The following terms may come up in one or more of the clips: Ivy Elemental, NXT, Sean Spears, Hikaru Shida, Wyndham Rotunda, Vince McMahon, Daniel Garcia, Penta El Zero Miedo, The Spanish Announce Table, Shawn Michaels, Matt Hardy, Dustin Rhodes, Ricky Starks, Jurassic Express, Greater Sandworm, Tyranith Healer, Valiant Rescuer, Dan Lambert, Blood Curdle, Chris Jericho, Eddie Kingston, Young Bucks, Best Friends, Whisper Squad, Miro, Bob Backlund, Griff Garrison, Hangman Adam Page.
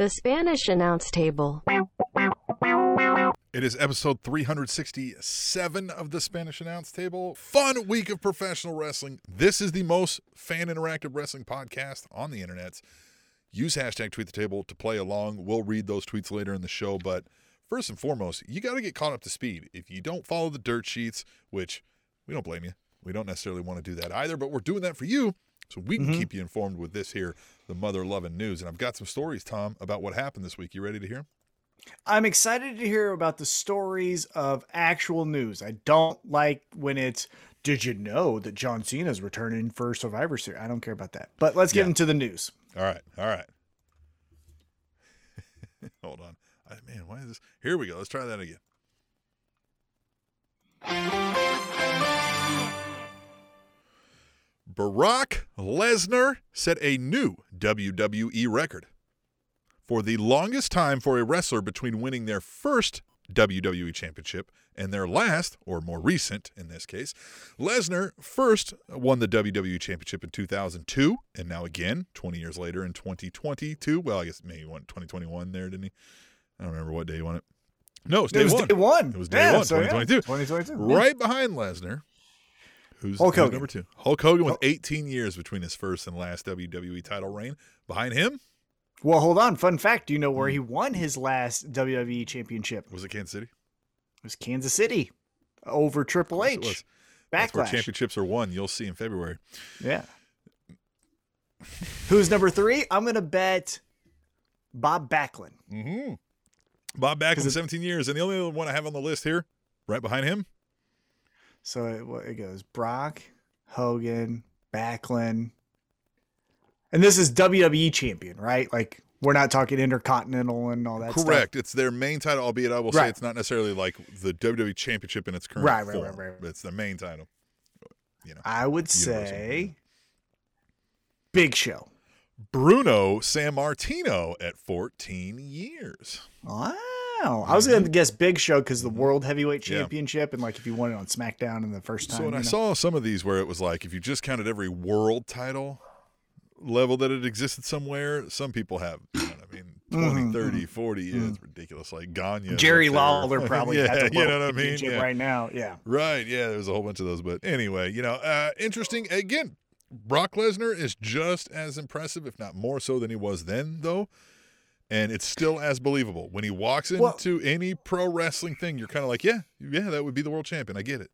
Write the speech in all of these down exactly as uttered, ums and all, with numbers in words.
The Spanish Announce Table. It is episode three hundred sixty-seven of the Spanish Announce Table. Fun week of professional wrestling. This is the most fan-interactive wrestling podcast on the internet. Use hashtag tweet the table to play along. We'll read those tweets later in the show, but first and foremost, you got to get caught up to speed. If you don't follow the dirt sheets, which we don't blame you, we don't necessarily want to do that either, but we're doing that for you. So we can mm-hmm. keep you informed with this here, the mother-loving news. And I've got some stories, Tom, about what happened this week. You ready to hear them? I'm excited to hear about the stories of actual news. I don't like when it's, did you know that John Cena's returning for Survivor Series? I don't care about that. But let's get yeah. into the news. All right. All right. Hold on. I, man, why is this? Here we go. Let's try that again. Brock Lesnar set a new W W E record for the longest time for a wrestler between winning their first W W E championship and their last, or more recent in this case. Lesnar first won the W W E championship in two thousand two, and now again, twenty years later in twenty twenty-two. Well, I guess maybe he won twenty twenty-one there, didn't he? I don't remember what day he won it. No, it was day it was one. Day one. It was day yeah, one, so twenty twenty-two. Yeah. twenty twenty-two. Right yeah. behind Lesnar. Who's, Hulk Hogan. who's number two? Hulk Hogan with eighteen years between his first and last W W E title reign. Behind him? Well, hold on. Fun fact. Do you know where he won his last W W E championship? Was it Kansas City? It was Kansas City over Triple H. Yes, it was. Backlash. That's where championships are won. You'll see in February. Yeah. Who's number three? I'm going to bet Bob Backlund. Mm-hmm. Bob Backlund, seventeen years. And the only other one I have on the list here, right behind him. So it, it goes Brock, Hogan, Backlund, and this is W W E champion, right? Like we're not talking Intercontinental and all that. Correct. Stuff. It's their main title, albeit I will right. say it's not necessarily like the W W E championship in its current right, right, form. Right, right, right. It's the main title. You know, I would say Big Show. Bruno Sammartino at fourteen years. Wow. Wow. I was going to guess Big Show because the World Heavyweight Championship yeah. and like if you won it on SmackDown in the first time. So when I know. saw some of these where it was like if you just counted every world title level that it existed somewhere, some people have. You know, I mean, twenty, mm-hmm. thirty, forty, yeah, mm-hmm. it's ridiculous. Like Gagne. Jerry Lawler probably yeah, has the world you know what I mean? yeah. right now. Yeah. Right. Yeah, there's a whole bunch of those. But anyway, you know, uh, interesting. Again, Brock Lesnar is just as impressive, if not more so than he was then, though. And it's still as believable. When he walks into well, any pro wrestling thing, you're kind of like, yeah, yeah, that would be the world champion. I get it.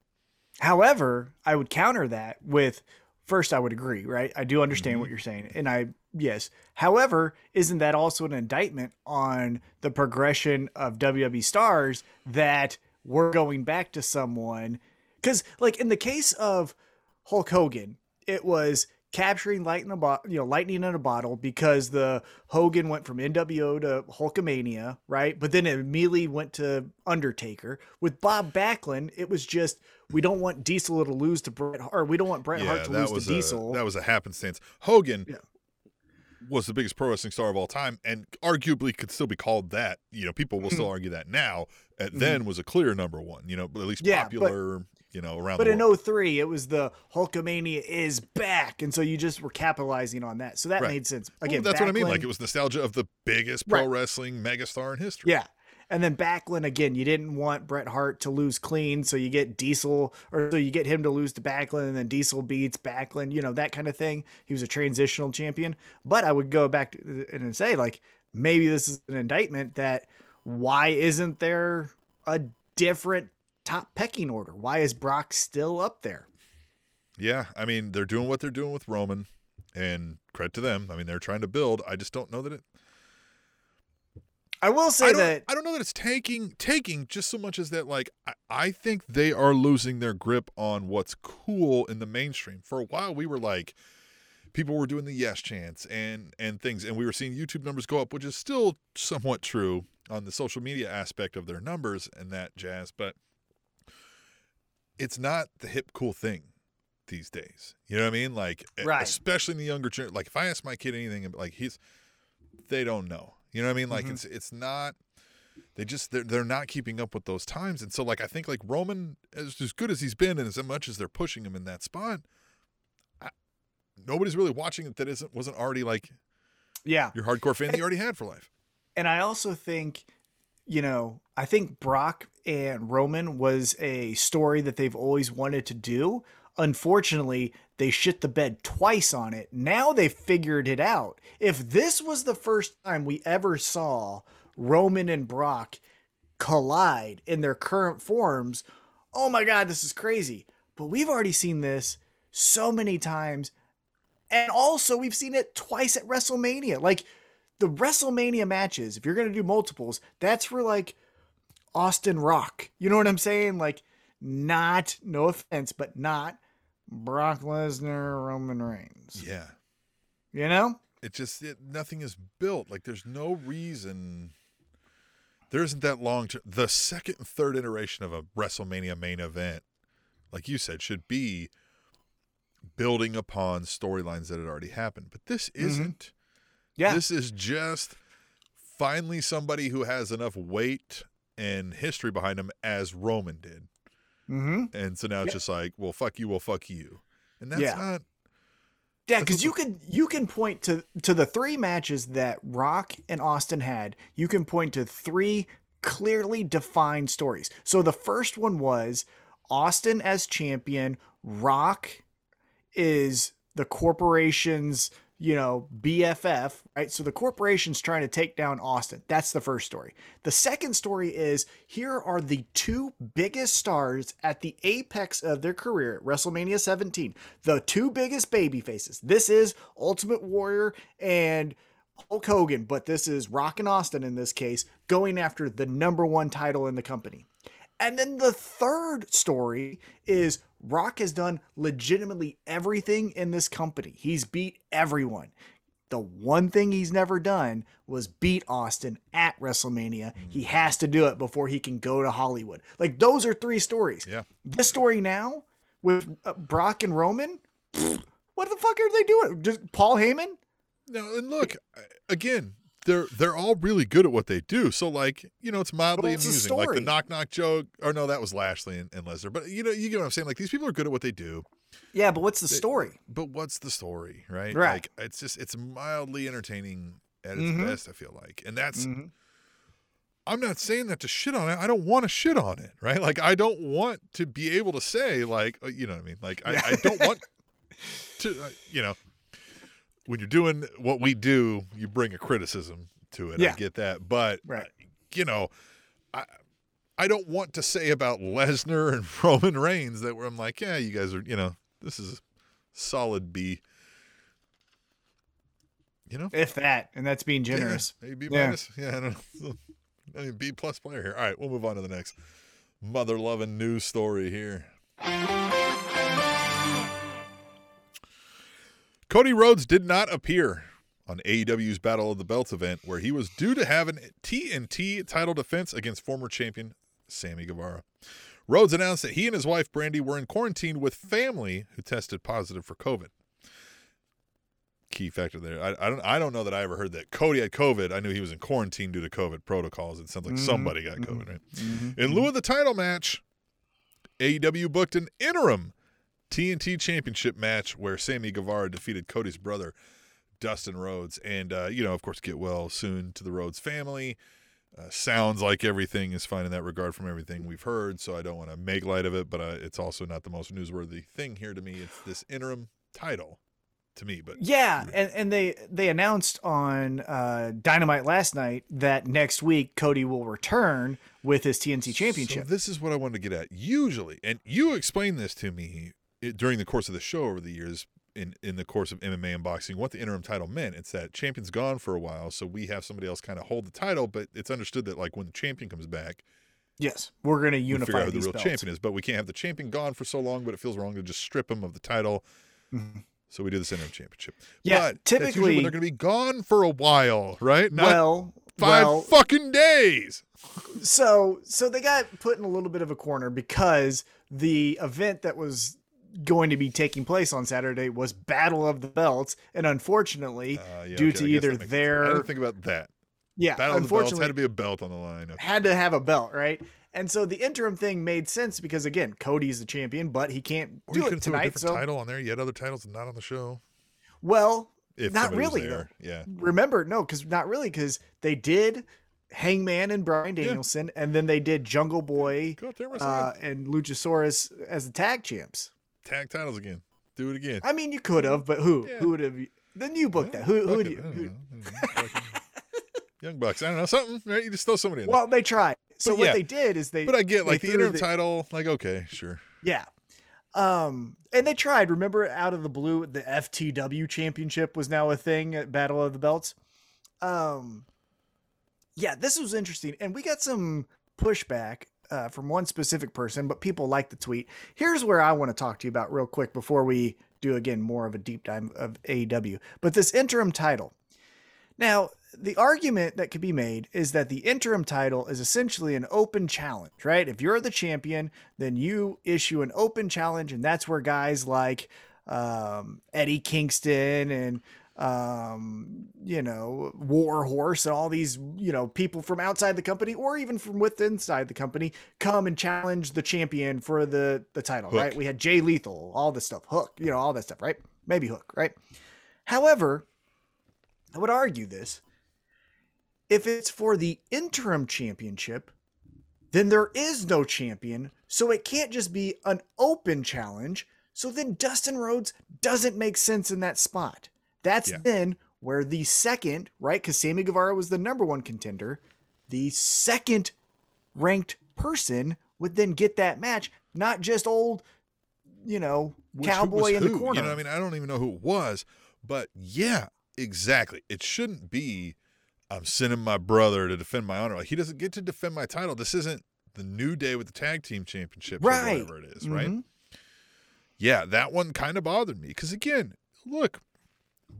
However, I would counter that with, first, I would agree, right? I do understand mm-hmm. what you're saying. And I, yes. However, isn't that also an indictment on the progression of W W E stars that we're going back to someone? Because like in the case of Hulk Hogan, it was capturing light in a bo- you know, lightning in a bottle because the Hogan went from N W O to Hulkamania, right? But then it immediately went to Undertaker. With Bob Backlund, it was just, we don't want Diesel to lose to Bret Hart, or we don't want Bret yeah, Hart to lose to a, Diesel. That was a happenstance. Hogan yeah. was the biggest pro wrestling star of all time and arguably could still be called that. You know, people will mm-hmm. still argue that now. At mm-hmm. then was a clear number one, you know, at least yeah, popular... But- You know, around but in oh three, it was the Hulkamania is back. And so you just were capitalizing on that. So that right. made sense. Again, well, that's Backlund, what I mean. Like it was nostalgia of the biggest pro right. wrestling megastar in history. Yeah. And then Backlund, again, you didn't want Bret Hart to lose clean. So you get Diesel or so you get him to lose to Backlund and then Diesel beats Backlund, you know, that kind of thing. He was a transitional champion. But I would go back to, and say, like, maybe this is an indictment that why isn't there a different top pecking order? Why is Brock still up there? Yeah, I mean, they're doing what they're doing with Roman, and credit to them. I mean, they're trying to build. I just don't know that it. I will say I that I don't know that it's taking taking just so much as that. Like, I, I think they are losing their grip on what's cool in the mainstream. For a while, we were like, people were doing the yes chants and and things, and we were seeing YouTube numbers go up, which is still somewhat true on the social media aspect of their numbers and that jazz, but. It's not the hip, cool thing these days. You know what I mean? Like, right. especially in the younger generation. Like, if I ask my kid anything, like he's, they don't know. You know what I mean? Like, mm-hmm. it's it's not. They just they're they're not keeping up with those times. And so, like, I think like Roman, as as good as he's been, and as much as they're pushing him in that spot, I, nobody's really watching it that isn't wasn't already like, yeah, your hardcore fan that you already had for life. And I also think, you know, I think Brock and Roman was a story that they've always wanted to do. Unfortunately, they shit the bed twice on it. Now they've figured it out. If this was the first time we ever saw Roman and Brock collide in their current forms, oh my God, this is crazy. But we've already seen this so many times. And also we've seen it twice at WrestleMania. Like, the WrestleMania matches, if you're going to do multiples, that's for like Austin Rock. You know what I'm saying? Like, not, no offense, but not Brock Lesnar, Roman Reigns. Yeah. You know? It just, it, nothing is built. Like, there's no reason. There isn't that long term. The second and third iteration of a WrestleMania main event, like you said, should be building upon storylines that had already happened. But this isn't. Mm-hmm. Yeah. This is just finally somebody who has enough weight and history behind him as Roman did. Mm-hmm. And so now it's yeah. just like, well, fuck you, well, fuck you. And that's yeah. not. Yeah, because you can you can point to, to the three matches that Rock and Austin had. You can point to three clearly defined stories. So the first one was Austin as champion. Rock is the corporation's, you know, B F F, right? So the corporation's trying to take down Austin. That's the first story. The second story is, here are the two biggest stars at the apex of their career at WrestleMania seventeen, the two biggest baby faces. This is Ultimate Warrior and Hulk Hogan, but this is Rock and Austin in this case, going after the number one title in the company. And then the third story is Rock has done legitimately everything in this company. He's beat everyone. The one thing he's never done was beat Austin at WrestleMania. Mm-hmm. He has to do it before he can go to Hollywood. Like, those are three stories. Yeah. This story now with uh, Brock and Roman, pfft, what the fuck are they doing? Just Paul Heyman? No, and look, again, they're they're all really good at what they do. So, like, you know, it's mildly it's amusing. Like the knock knock joke, or no, that was Lashley and, and Lesnar. But you know, you get what I'm saying. Like, these people are good at what they do. Yeah, but what's the they, story? But what's the story, right? Right. Like, it's just it's mildly entertaining at its mm-hmm. best, I feel like. And that's mm-hmm. I'm not saying that to shit on it. I don't want to shit on it, right? Like, I don't want to be able to say, like, you know what I mean? Like, I, I don't want to, you know. When you're doing what we do, you bring a criticism to it. Yeah. I get that. But, right. you know, I I don't want to say about Lesnar and Roman Reigns that where I'm like, yeah, you guys are, you know, this is solid B. You know? If that. And that's being generous. Yeah, maybe B minus. Yeah. yeah, I don't know. I mean, B plus player here. All right, we'll move on to the next mother-loving news story here. Cody Rhodes did not appear on A E W's Battle of the Belts event, where he was due to have an T N T title defense against former champion Sammy Guevara. Rhodes announced that he and his wife Brandy were in quarantine with family who tested positive for COVID. Key factor there. I, I don't. I don't know that I ever heard that Cody had COVID. I knew he was in quarantine due to COVID protocols. It sounds like mm-hmm. somebody got COVID, right? Mm-hmm. In lieu of the title match, A E W booked an interim T N T Championship match where Sammy Guevara defeated Cody's brother, Dustin Rhodes. And, uh, you know, of course, get well soon to the Rhodes family. Uh, sounds like everything is fine in that regard from everything we've heard, so I don't want to make light of it, but uh, it's also not the most newsworthy thing here to me. It's this interim title to me. But yeah, and, and they, they announced on uh, Dynamite last night that next week Cody will return with his T N T Championship. So this is what I wanted to get at. Usually, and you explained this to me during the course of the show over the years, in, in the course of M M A and boxing, what the interim title meant, it's that champion's gone for a while, so we have somebody else kind of hold the title, but it's understood that, like, when the champion comes back, yes, we're going to unify, figure out who the real belts. Champion is, but we can't have the champion gone for so long, but it feels wrong to just strip him of the title, mm-hmm. so we do this interim championship. Yeah, but typically when they're going to be gone for a while, right? Not well, five well, fucking days. So, so they got put in a little bit of a corner because the event that was going to be taking place on Saturday was Battle of the Belts, and unfortunately uh, yeah, due okay, to either their sense. I didn't think about that. Yeah, Battle unfortunately of the Belts had to be a belt on the line. Okay. Had to have a belt, right? And so the interim thing made sense because, again, Cody's the champion, but he can't or do it tonight. Or you could do a different so... title on there. You had other titles not on the show. Well, If not really. There. Yeah. Remember, no, because not really, because they did Hangman and Brian Danielson, yeah. and then they did Jungle Boy uh, and Luchasaurus as the tag champs. Tag titles again. Do it again. I mean, you could have, but who? Yeah. Who would have? Then you booked yeah, that. Who? Who would you? Who, Young Bucks. I don't know, something. Right? You just throw somebody in. Well, there. They tried. So but what yeah. they did is they. But I get like the interim the, title. Like okay, sure. Yeah. Um, and they tried, remember, out of the blue, the F T W championship was now a thing at Battle of the Belts. Um, yeah, this was interesting. And we got some pushback, uh, from one specific person, but people liked the tweet. Here's where I want to talk to you about real quick before we do again, more of a deep dive of A E W, but this interim title. Now, the argument that could be made is that the interim title is essentially an open challenge, right? If you're the champion, then you issue an open challenge, and that's where guys like um, Eddie Kingston and, um, you know, Warhorse and all these, you know, people from outside the company or even from within inside the company come and challenge the champion for the, the title, Hook. Right? We had Jay Lethal, all this stuff, Hook, you know, all that stuff, right? Maybe Hook, right? However, I would argue this. If it's for the interim championship, then there is no champion, so it can't just be an open challenge. So then Dustin Rhodes doesn't make sense in that spot. That's yeah. then where the second, right, because Sammy Guevara was the number one contender, the second ranked person would then get that match, not just old, you know, Which, cowboy in who? the corner. You know, I mean, I don't even know who it was, but yeah, exactly. It shouldn't be I'm sending my brother to defend my honor. Like, he doesn't get to defend my title. This isn't the New Day with the tag team championship right. or whatever it is, mm-hmm. right? Yeah, that one kind of bothered me. Because, again, look,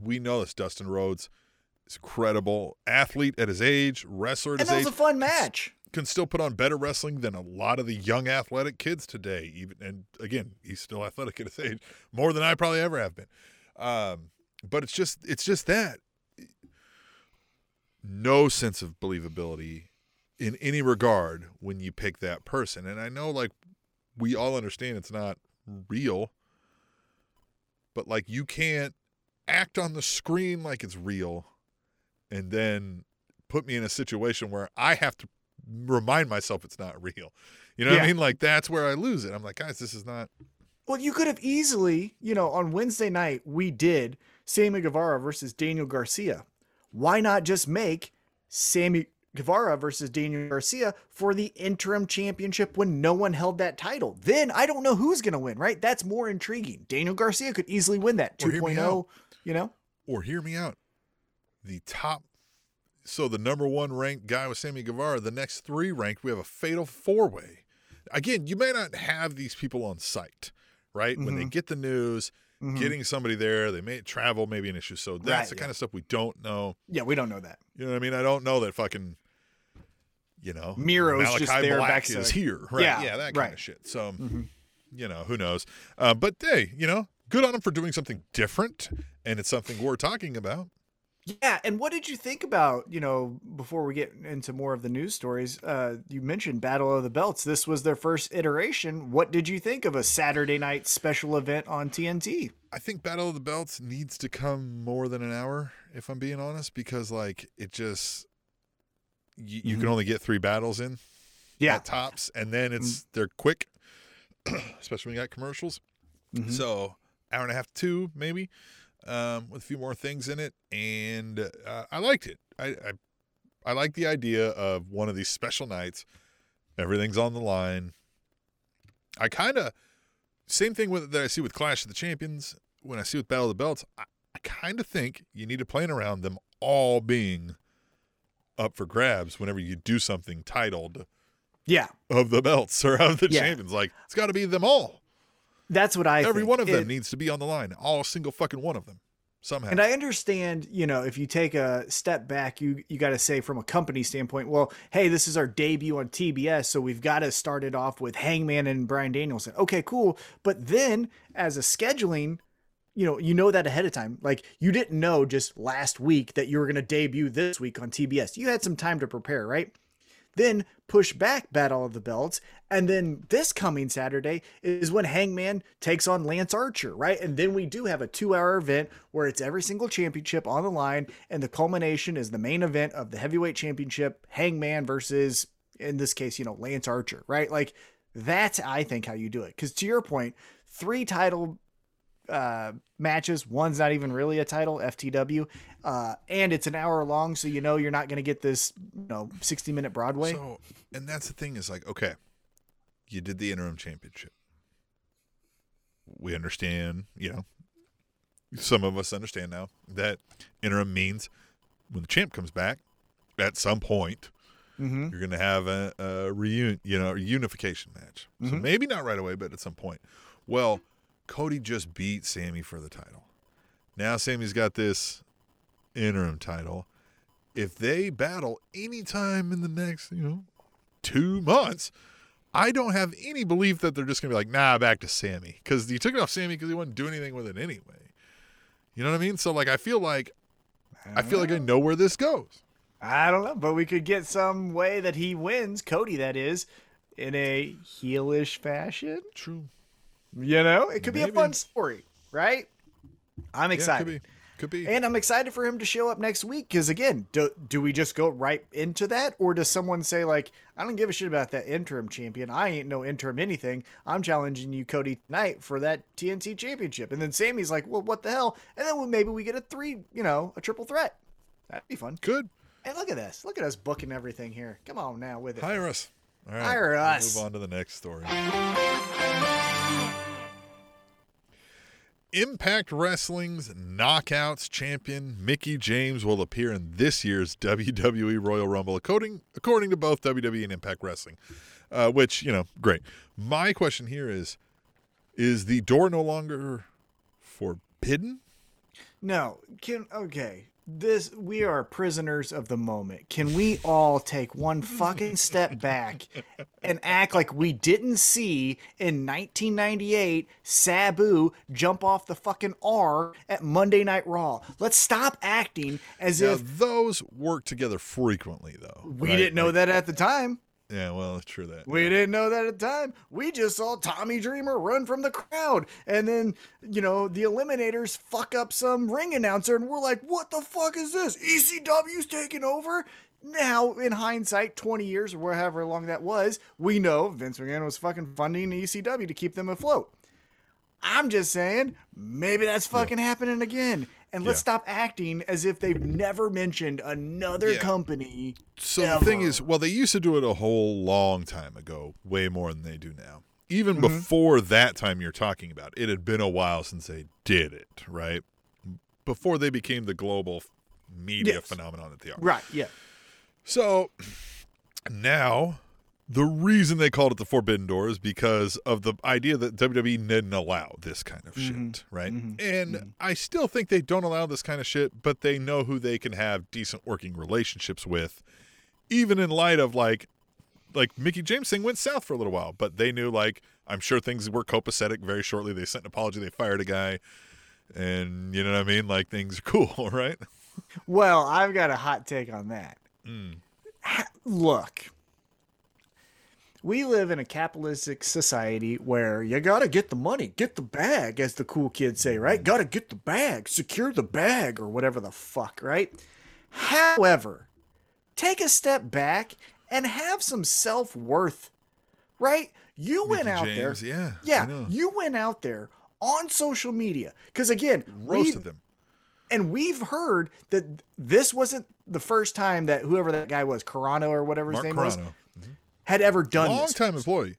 we know this. Dustin Rhodes is incredible. Athlete at his age, wrestler at and his age. And that was a fun match. Can still put on better wrestling than a lot of the young athletic kids today. Even And, again, he's still athletic at his age. More than I probably ever have been. Um, but it's just it's just that. No sense of believability in any regard when you pick that person. And I know, like, we all understand it's not real, but, like, you can't act on the screen like it's real and then put me in a situation where I have to remind myself it's not real. You know yeah. what I mean? Like, that's where I lose it. I'm like, guys, this is not... Well, you could have easily, you know, on Wednesday night, we did Sammy Guevara versus Daniel Garcia. Why not just make Sammy Guevara versus Daniel Garcia for the interim championship when no one held that title? Then I don't know who's going to win, right? That's more intriguing. Daniel Garcia could easily win that two point oh, you know? Or hear me out. The top, so the number one ranked guy was Sammy Guevara, the next three ranked, we have a fatal four-way. Again, you may not have these people on site, right? Mm-hmm. When they get the news... Mm-hmm. Getting somebody there, they may travel, maybe an issue. So that's right, the yeah. kind of stuff we don't know. Yeah, we don't know that. You know what I mean? I don't know that fucking, you know, Miro is just there. Malakai Black is here, right? Yeah, yeah that kind right. of shit. So, mm-hmm. you know, who knows? Uh, but hey, you know, good on them for doing something different, and it's something we're talking about. Yeah, and what did you think about, you know, before we get into more of the news stories, uh, you mentioned Battle of the Belts. This was their first iteration. What did you think of a Saturday night special event on T N T? I think Battle of the Belts needs to come more than an hour, if I'm being honest, because, like, it just, you, you mm-hmm. can only get three battles in yeah. at tops, and then it's, mm-hmm. they're quick, especially when you got commercials. Mm-hmm. So, hour and a half, two, maybe. Um, with a few more things in it, and uh, I liked it. I, I I like the idea of one of these special nights. Everything's on the line. I kind of, same thing with, that I see with Clash of the Champions, when I see with Battle of the Belts, I, I kind of think you need to plan around them all being up for grabs whenever you do something titled yeah, of the belts or of the yeah. champions. Like, it's got to be them all. That's what I Every think. Every one of them it, needs to be on the line. All single fucking one of them somehow. And I understand, you know, if you take a step back, you, you got to say from a company standpoint, well, hey, this is our debut on T B S. So we've got to start it off with Hangman and Bryan Danielson. Okay, cool. But then as a scheduling, you know, you know that ahead of time, like you didn't know just last week that you were going to debut this week on T B S. You had some time to prepare, right? then Push Back Battle of the Belts. And then this coming Saturday is when Hangman takes on Lance Archer, right? And then we do have a two-hour event where it's every single championship on the line, and the culmination is the main event of the heavyweight championship, Hangman versus, in this case, you know, Lance Archer, right? Like, that's, I think, how you do it. Because to your point, three title uh, matches, one's not even really a title, F T W, uh, and it's an hour long, so you know you're not going to get this, you know, sixty-minute Broadway. So, and that's the thing is like, okay, you did the interim championship. We understand, you know, some of us understand now that interim means when the champ comes back at some point, mm-hmm. you're going to have a, a reun, you know, a unification match. Mm-hmm. So maybe not right away, but at some point. Well, Cody just beat Sammy for the title. Now Sammy's got this interim title. If they battle anytime in the next, you know, two months, I don't have any belief that they're just going to be like, nah, back to Sammy. Because you took it off Sammy because he wouldn't do anything with it anyway. You know what I mean? So, like, I feel like I, I feel know. like I know where this goes. I don't know, but we could get some way that he wins, Cody, that is, in a heelish fashion. True. You know, it could Maybe. be a fun story, right? I'm excited. Yeah, could be. Could be. And I'm excited for him to show up next week because, again, do, do we just go right into that? Or does someone say, like, I don't give a shit about that interim champion. I ain't no interim anything. I'm challenging you, Cody, tonight for that T N T championship. And then Sammy's like, well, what the hell? And then maybe we get a three, you know, a triple threat. That'd be fun. Good. Hey, look at this. Look at us booking everything here. Come on now with it. Hire us. All right. Hire us. Move on to the next story. Impact Wrestling's Knockouts champion Mickie James will appear in this year's W W E Royal Rumble, according, according to both W W E and Impact Wrestling, uh, which, you know, great. My question here is, is the door no longer forbidden? No. Can Okay. This, we are prisoners of the moment. Can we all take one fucking step back and act like we didn't see in nineteen ninety-eight Sabu jump off the fucking R at Monday Night Raw? Let's stop acting as now, if those work together frequently, though. We right? didn't know like, that at the time. Yeah, well, it's true that. We yeah. didn't know that at the time. We just saw Tommy Dreamer run from the crowd. And then, you know, the Eliminators fuck up some ring announcer. And we're like, what the fuck is this? E C W's taking over? Now, in hindsight, twenty years or however long that was, we know Vince McMahon was fucking funding E C W to keep them afloat. I'm just saying, maybe that's fucking yeah. happening again. And let's yeah. stop acting as if they've never mentioned another yeah. company. So ever. The thing is, well, they used to do it a whole long time ago, way more than they do now. Even mm-hmm. before that time you're talking about, it had been a while since they did it, right? Before they became the global media yes. phenomenon that they are. Right, yeah. So now the reason they called it the Forbidden Door is because of the idea that W W E didn't allow this kind of shit, mm-hmm. right? Mm-hmm. And mm-hmm. I still think they don't allow this kind of shit, but they know who they can have decent working relationships with, even in light of, like, like Mickie James thing went south for a little while, but they knew, like, I'm sure things were copacetic very shortly. They sent an apology. They fired a guy. And, you know what I mean? Like, things are cool, right? Well, I've got a hot take on that. Mm. Look. We live in a capitalistic society where you got to get the money, get the bag, as the cool kids say, right? Got to get the bag, secure the bag, or whatever the fuck, right? However, take a step back and have some self-worth, right? You Mickie went out James, there. Yeah, yeah you went out there on social media. Because, again, roasted them. And we've heard that this wasn't the first time that whoever that guy was, Carano or whatever Mark his name Carano. was. Had ever done long this. Long time employee.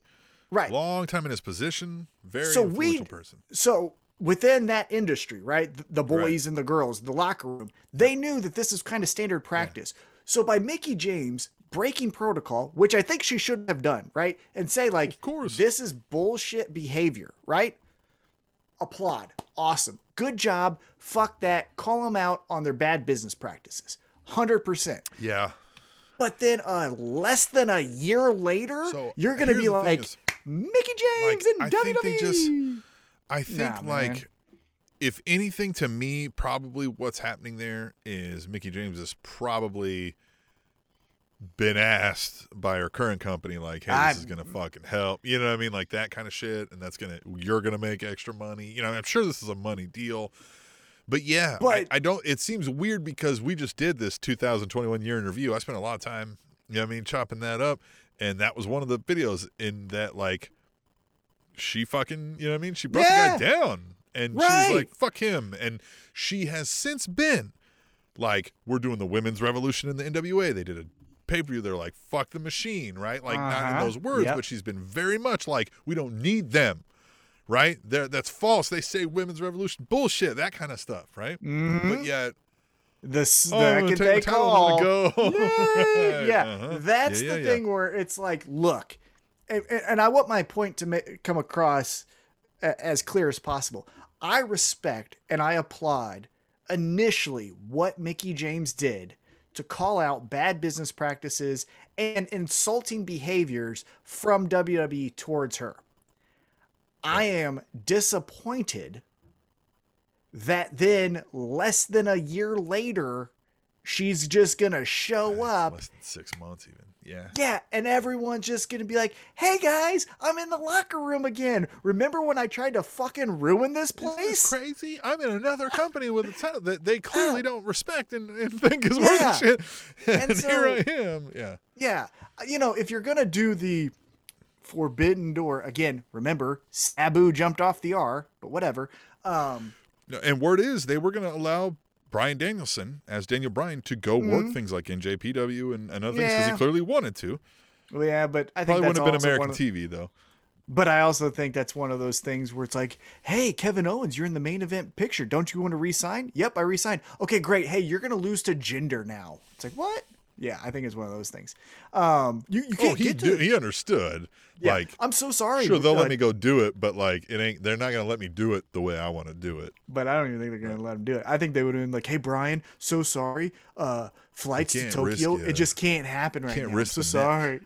Right. Long time in his position. Very so influential we, person. So within that industry, right, the, the boys right. and the girls, the locker room, they knew that this is kind of standard practice. Yeah. So by Mickie James breaking protocol, which I think she should have done, right, and say, like, of course. This is bullshit behavior, right? Applaud. Awesome. Good job. Fuck that. Call them out on their bad business practices. one hundred percent. Yeah. But then uh, less than a year later, so you're going to be like, is, Mickie James like, and I W W E. Think they just, I think, nah, like, man. If anything, to me, probably what's happening there is Mickie James is probably been asked by our current company, like, hey, I, this is gonna fucking help, you know what I mean, like that kind of shit, and that's gonna, you're gonna make extra money, you know, I'm sure this is a money deal, but yeah, but, I, I don't, it seems weird because we just did this two thousand twenty-one year in review. I spent a lot of time, you know what I mean, chopping that up, and that was one of the videos in that, like, she fucking, you know what I mean, she brought yeah. the guy down, and right. she was like, fuck him, and she has since been like, we're doing the women's revolution in the N W A, they did a pay-per-view, they're like, fuck the machine, right? Like, uh-huh. not in those words, yep. but she's been very much like, we don't need them, right? They're, that's false. They say women's revolution. Bullshit, that kind of stuff, right? Mm-hmm. But yet... the second oh, they call... Go. Yeah, yeah. Uh-huh. That's yeah, yeah, the yeah. thing where it's like, look, and, and I want my point to make, come across as clear as possible. I respect and I applaud initially what Mickie James did to call out bad business practices and insulting behaviors from W W E towards her. I am disappointed that then less than a year later, she's just going to show yeah, up. Less than six months even. Yeah. Yeah. And everyone's just going to be like, hey guys, I'm in the locker room again. Remember when I tried to fucking ruin this place? Isn't this crazy? I'm in another company with a title that they clearly don't respect and, and think is worth yeah. shit. And, and so, here I am. Yeah. Yeah. You know, if you're going to do the forbidden door again, remember Sabu jumped off the R, but whatever. Um, and word is they were going to allow Brian Danielson as Daniel Bryan to go mm-hmm. work things like N J P W and, and other things because yeah. he clearly wanted to. Well, yeah, but I think probably that's wouldn't have been American the, T V though. But I also think that's one of those things where it's like, hey, Kevin Owens, you're in the main event picture. Don't you want to re-sign? Yep, I re-signed. Okay, great. Hey, you're going to lose to Jinder now. It's like, what? Yeah, I think it's one of those things. Um, you, you can't oh, he get to do, the... he understood. Yeah. Like, I'm so sorry. Sure, they'll like, let me go do it, but like, it ain't. They're not gonna let me do it the way I want to do it. But I don't even think they're gonna yeah. let him do it. I think they would have been like, "Hey, Brian, so sorry. Uh, flights to Tokyo, risk, yeah. it just can't happen right can't now. I'm so sorry.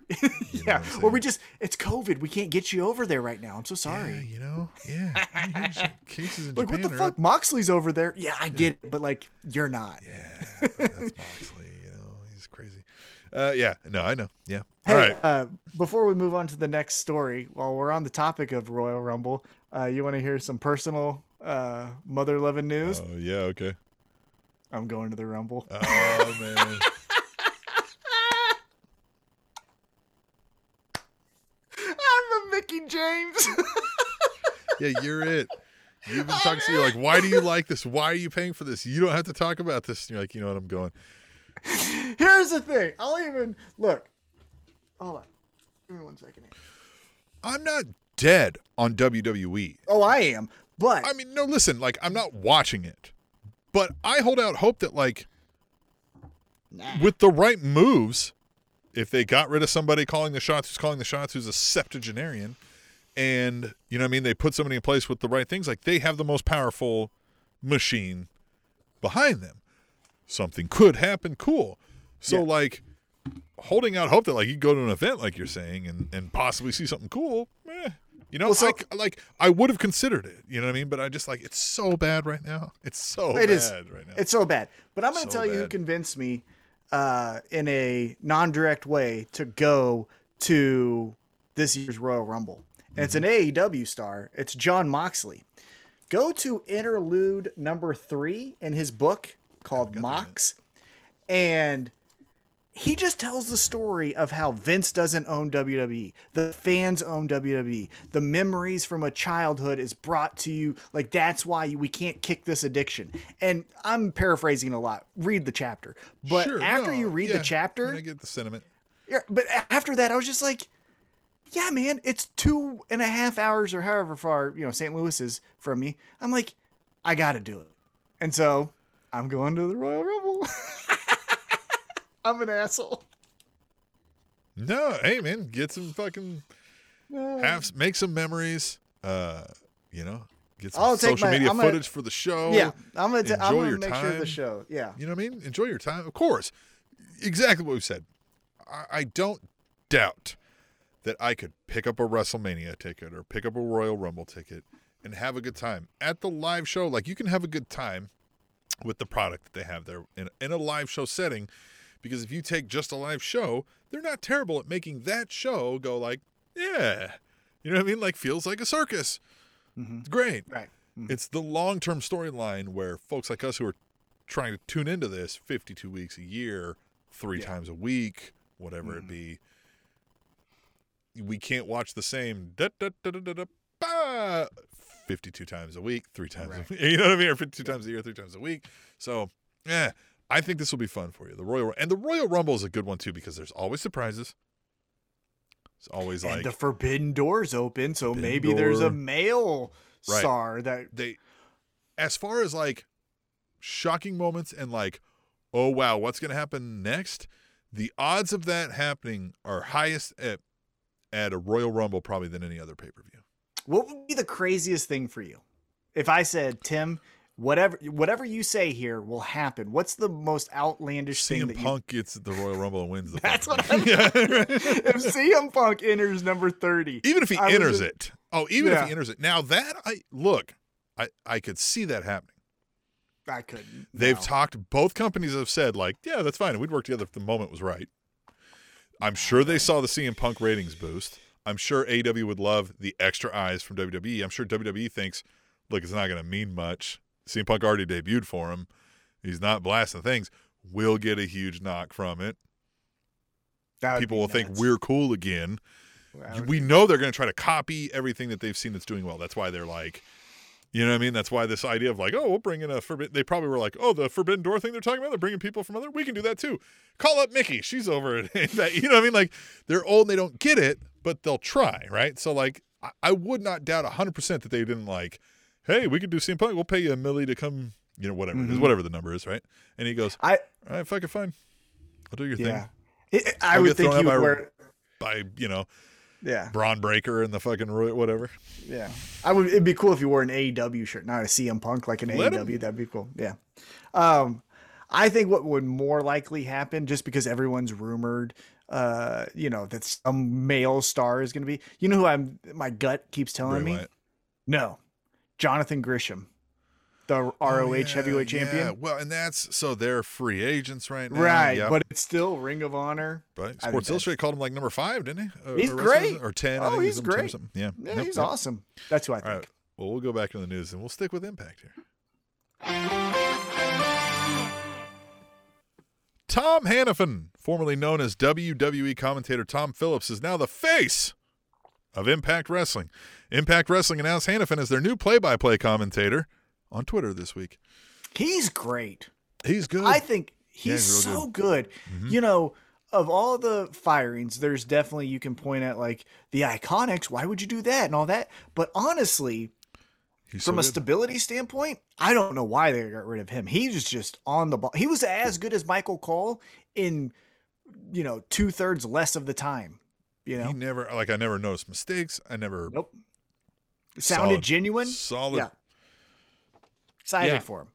yeah, or we just, it's COVID. We can't get you over there right now. I'm so sorry. Yeah, you know, yeah. Cases in like, Japan, what the fuck? Or... Moxley's over there. Yeah, I get it, but like, you're not. Yeah, that's Moxley. Crazy. Uh, yeah, no, I know. Yeah. Hey, all right. Uh, before we move on to the next story, while we're on the topic of Royal Rumble, uh, you want to hear some personal uh, mother loving news? Oh, yeah. Okay. I'm going to the Rumble. Oh, man. I'm a Mickie James. yeah, you're it. You've been talking to you like, why do you like this? Why are you paying for this? You don't have to talk about this. And you're like, you know what? I'm going. Here's the thing. I'll even look. Hold on. Give me one second here. I'm not dead on W W E. Oh, I am. But I mean, no, listen, like I'm not watching it, but I hold out hope that like nah. with the right moves, if they got rid of somebody calling the shots, who's calling the shots, who's a septuagenarian, and you know what I mean? They put somebody in place with the right things. Like they have the most powerful machine behind them. Something could happen. Cool. So yeah. like holding out hope that like you go to an event, like you're saying, and, and possibly see something cool. Eh. You know, well, so, like, like I would have considered it, you know what I mean? But I just like, it's so bad right now. It's so it bad is, right now. It's so bad, but I'm going to so tell bad. you who convinced me uh, in a non-direct way to go to this year's Royal Rumble. And mm-hmm. it's an A E W star. It's Jon Moxley. Go to interlude number three in his book, called Mox, and he just tells the story of how Vince doesn't own W W E, the fans own W W E, the memories from a childhood is brought to you, like that's why we can't kick this addiction. And I'm paraphrasing a lot. Read the chapter, but sure, after no, you read yeah, the chapter, I get the sentiment. Yeah, but after that, I was just like, yeah, man, it's two and a half hours or however far you know Saint Louis is from me. I'm like, I got to do it, and so. I'm going to the Royal Rumble. I'm an asshole. No, hey man, get some fucking no. have make some memories. Uh, you know, get some I'll social my, media gonna, footage for the show. Yeah, I'm gonna t- enjoy I'm gonna your make time. Sure the show. Yeah, you know what I mean. Enjoy your time, of course. Exactly what we said. I, I don't doubt that I could pick up a WrestleMania ticket or pick up a Royal Rumble ticket and have a good time at the live show. Like you can have a good time with the product that they have there in, in a live show setting, Because if you take just a live show, they're not terrible at making that show go like, yeah, you know what I mean? Like, feels like a circus. Mm-hmm. It's great. Right. Mm-hmm. It's the long-term storyline where folks like us who are trying to tune into this fifty-two weeks a year, three yeah. times a week, whatever mm-hmm. it be, we can't watch the same da, da, da, da, da, da, bah, fifty-two times a week, three times right. a, you know what I mean? Or fifty-two yeah. times a year, three times a week. So, yeah, I think this will be fun for you. The Royal and the Royal Rumble is a good one too, because there's always surprises. It's always and like the forbidden doors open, so maybe door. There's a male right. star that they. As far as like shocking moments and like, oh wow, what's gonna happen next? The odds of that happening are highest at at a Royal Rumble probably than any other pay per view. What would be the craziest thing for you? If I said, Tim, whatever whatever you say here will happen. What's the most outlandish C M thing that Punk you... gets at the Royal Rumble and wins the That's what I'm yeah, right? If C M Punk enters number thirty. Even if he I enters just... it. Oh, even yeah. if he enters it. Now that I look, I, I could see that happening. I couldn't. They've no. talked, both companies have said like, yeah, that's fine. And we'd work together if the moment was right. I'm sure they saw the C M Punk ratings boost. I'm sure A E W would love the extra eyes from W W E. I'm sure W W E thinks, look, it's not going to mean much. C M Punk already debuted for him. He's not blasting things. We'll get a huge knock from it. People will nuts. Think we're cool again. Well, we know they're going to try to copy everything that they've seen that's doing well. That's why they're like, you know what I mean? That's why this idea of like, oh, we'll bring in a forbidden. They probably were like, oh, the forbidden door thing they're talking about. They're bringing people from other. We can do that too. Call up Mickie. She's over it. You know what I mean? Like they're old and they don't get it, but they'll try. Right. So like, I, I would not doubt one hundred percent that they didn't like, hey, we could do C M Punk. We'll pay you a milli to come, you know, whatever mm-hmm. it is, whatever the number is, right? And he goes, I, all right, fucking fine. I'll do your yeah. thing. It, I I'll would think you by, were... by, you know, yeah, Braun Breaker and the fucking whatever. Yeah. I would. It'd be cool if you wore an A E W shirt, not a C M Punk, like an Let A E W. Him. That'd be cool. Yeah. Um, I think what would more likely happen, just because everyone's rumored, uh, you know, that some male star is going to be, you know who I'm, my gut keeps telling Bray me? White. No. Jonathan Grisham, the R O H oh, yeah, heavyweight champion. Yeah. Well, and that's so they're free agents right now. Right, yep. But it's still Ring of Honor. Right. Sports Illustrated called him like number five, didn't he? Or, he's or great. Or ten. Oh, I think he's, he's great. ten or something. Yeah, yeah nope, he's nope. awesome. That's who I think. All right. Well, we'll go back to the news and we'll stick with Impact here. Tom Hannafin, formerly known as W W E commentator Tom Phillips, is now the face of Impact Wrestling. Impact Wrestling announced Hannafin as their new play-by-play commentator on Twitter this week. He's great. He's good. I think he's, yeah, he's so good. good. Mm-hmm. You know, of all the firings, there's definitely, you can point at like the Iconics. Why would you do that and all that? But honestly, he's from so a good. stability standpoint, I don't know why they got rid of him. He was just on the ball. He was as good as Michael Cole in, you know, two thirds less of the time. You know, he never like I never noticed mistakes. I never. Nope. Sounded solid, genuine. Solid. Yeah. Excited yeah. for him.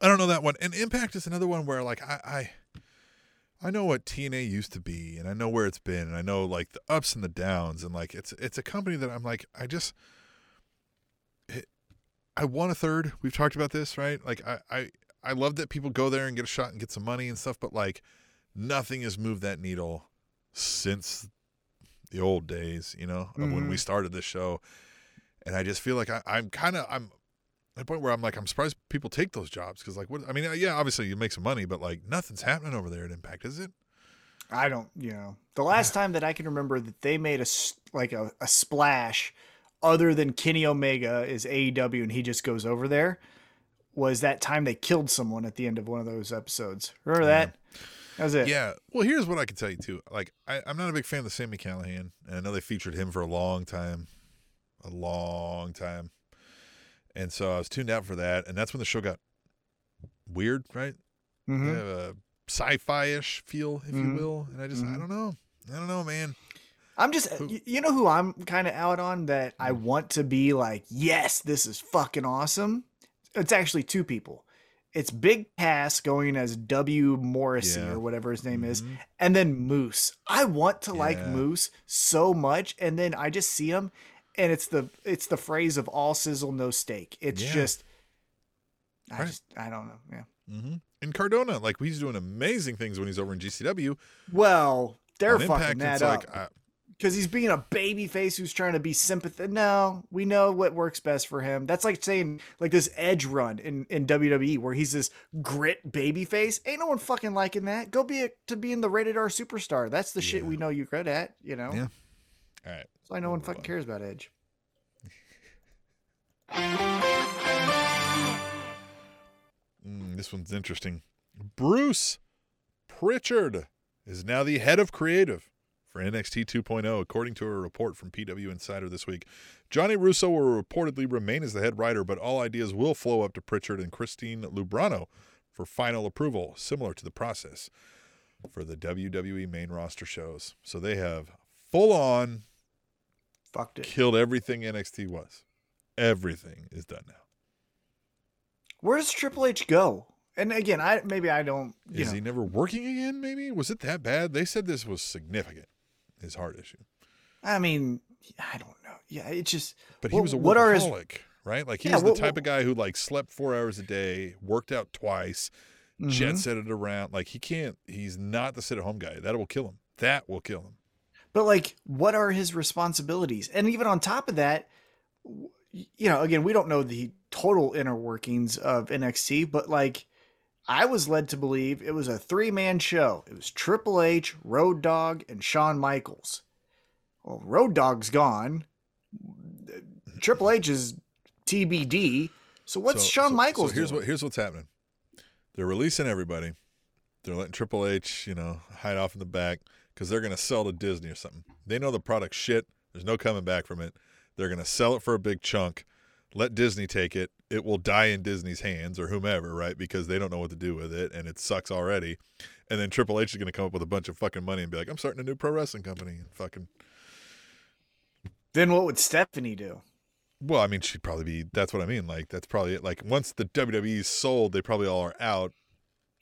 I don't know that one. And Impact is another one where like I, I, I know what T N A used to be, and I know where it's been, and I know like the ups and the downs, and like it's it's a company that I'm like I just, it, I want a third. We've talked about this, right? Like I I I love that people go there and get a shot and get some money and stuff, but like nothing has moved that needle since the old days, you know, mm-hmm. when we started this show. And I just feel like I, I'm kind of, I'm at a point where I'm like, I'm surprised people take those jobs. Cause like, what, I mean, yeah, obviously you make some money, but like nothing's happening over there at Impact, is it? I don't, you know, the last time that I can remember that they made a, like a, a splash other than Kenny Omega is A E W and he just goes over there was that time they killed someone at the end of one of those episodes. Remember that? Yeah. That's it. Yeah. Well, here's what I can tell you too. Like, I, I'm not a big fan of the Sami Callihan, and I know they featured him for a long time, a long time, and so I was tuned out for that. And that's when the show got weird, right? Mm-hmm. Kind of a sci-fi-ish feel, if mm-hmm. you will. And I just, mm-hmm. I don't know, I don't know, man. I'm just, who, you know, who I'm kind of out on that I want to be like, yes, this is fucking awesome. It's actually two people. It's Big Cass going as W Morrissey yeah. or whatever his name mm-hmm. is. And then Moose. I want to yeah. like Moose so much. And then I just see him and it's the, it's the phrase of all sizzle, no steak. It's yeah. just, I right. just, I don't know. Yeah. Mm-hmm. and Cardona. Like, he's doing amazing things when he's over in G C W. Well, they're fucking that up. Like, I, Because he's being a babyface who's trying to be sympathetic. No, we know what works best for him. That's like saying like this Edge run in, in W W E where he's this grit babyface. Ain't no one fucking liking that. Go be a, to being the rated R superstar. That's the yeah. shit we know you're good at, you know? Yeah. All right. That's why no one fucking on. cares about Edge. mm, this one's interesting. Bruce Pritchard is now the head of creative for N X T two point oh, according to a report from P W Insider this week. Johnny Russo will reportedly remain as the head writer, but all ideas will flow up to Pritchard and Christine Lubrano for final approval, similar to the process for the W W E main roster shows. So they have full-on fucked it, killed everything N X T was. Everything is done now. Where does Triple H go? And again, I maybe I don't. You is know. he never working again? Maybe was it that bad? They said this was significant. His heart issue. I mean, I don't know. Yeah, it just. But what, he was a workaholic, his, right? Like he yeah, was the what, type what, of guy who like slept four hours a day, worked out twice, mm-hmm. jet set it around. Like he can't. He's not the sit at home guy. That will kill him. That will kill him. But like, what are his responsibilities? And even on top of that, you know, again, we don't know the total inner workings of N X T, but like, I was led to believe it was a three-man show. It was Triple H, Road Dogg, and Shawn Michaels. Well, Road Dogg's gone. Triple H is T B D. So what's so, Shawn so, Michaels so here's doing? What, here's what's happening. They're releasing everybody. They're letting Triple H, you know, hide off in the back because they're going to sell to Disney or something. They know the product's shit. There's no coming back from it. They're going to sell it for a big chunk. Let Disney take it. It will die in Disney's hands or whomever, right? Because they don't know what to do with it, and it sucks already. And then Triple H is going to come up with a bunch of fucking money and be like, I'm starting a new pro wrestling company. And fucking. Then what would Stephanie do? Well, I mean, she'd probably be, that's what I mean. Like, that's probably it. Like, once the W W E's sold, they probably all are out.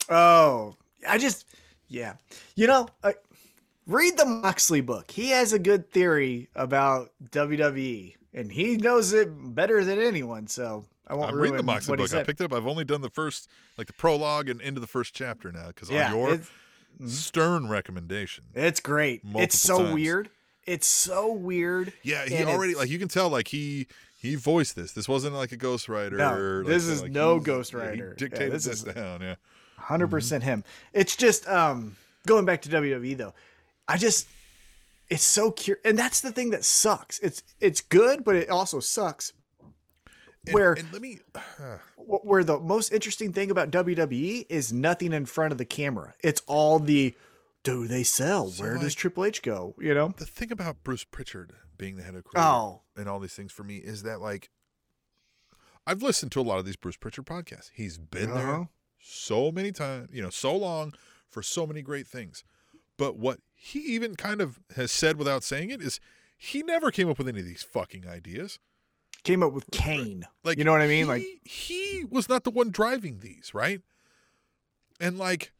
Oh, I just, yeah. You know, I, read the Moxley book. He has a good theory about W W E. And he knows it better than anyone, so I won't I'm ruin reading the Moxley book. I picked it up. I've only done the first, like the prologue and into the first chapter now, because yeah, on your stern recommendation. It's great. It's so times. weird. It's so weird. Yeah, he already, it's... like you can tell, like he he voiced this. This wasn't like a ghostwriter. No, or like, this is like, no ghostwriter. Yeah, he dictated yeah, this, this is down, yeah. one hundred percent mm-hmm. him. It's just, um, going back to W W E, though, I just... It's so curious. And that's the thing that sucks. It's it's good, but it also sucks. Where and, and let me uh, where the most interesting thing about W W E is nothing in front of the camera. It's all the, do they sell? So where like, does Triple H go? You know? The thing about Bruce Pritchard being the head of creative oh. and all these things for me is that like I've listened to a lot of these Bruce Pritchard podcasts. He's been uh-huh. there so many times, you know, so long for so many great things. But what he even kind of has said without saying it is he never came up with any of these fucking ideas. Came up with Kane. Like, you know what I mean? He, like he was not the one driving these, right? And like,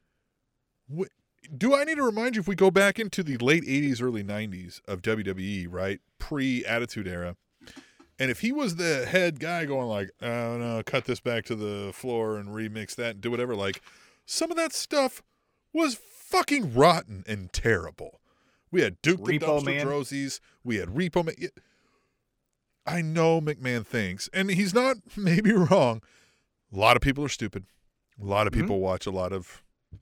wh- do I need to remind you if we go back into the late eighties, early nineties of W W E, right? Pre-Attitude Era. And if he was the head guy going like, oh no, cut this back to the floor and remix that and do whatever. Like some of that stuff was fucking rotten and terrible. We had Duke Repo the Dumpster Drozes. We had Repo Man. I know McMahon thinks, and he's not maybe wrong. A lot of people are stupid. A lot of people mm-hmm. watch a lot of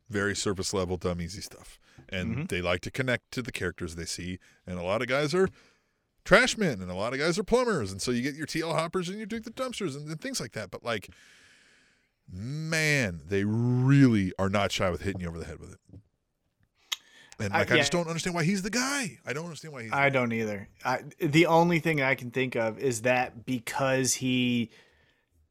very surface level, dumb, easy stuff. And mm-hmm. they like to connect to the characters they see. And a lot of guys are trash men, and a lot of guys are plumbers. And so you get your T L Hoppers and your Duke the Dumpsters and, and things like that. But like, man, they really are not shy with hitting you over the head with it. And like, I, yeah. I just don't understand why he's the guy. I don't understand why he's the I guy. don't either. I, the only thing I can think of is that because he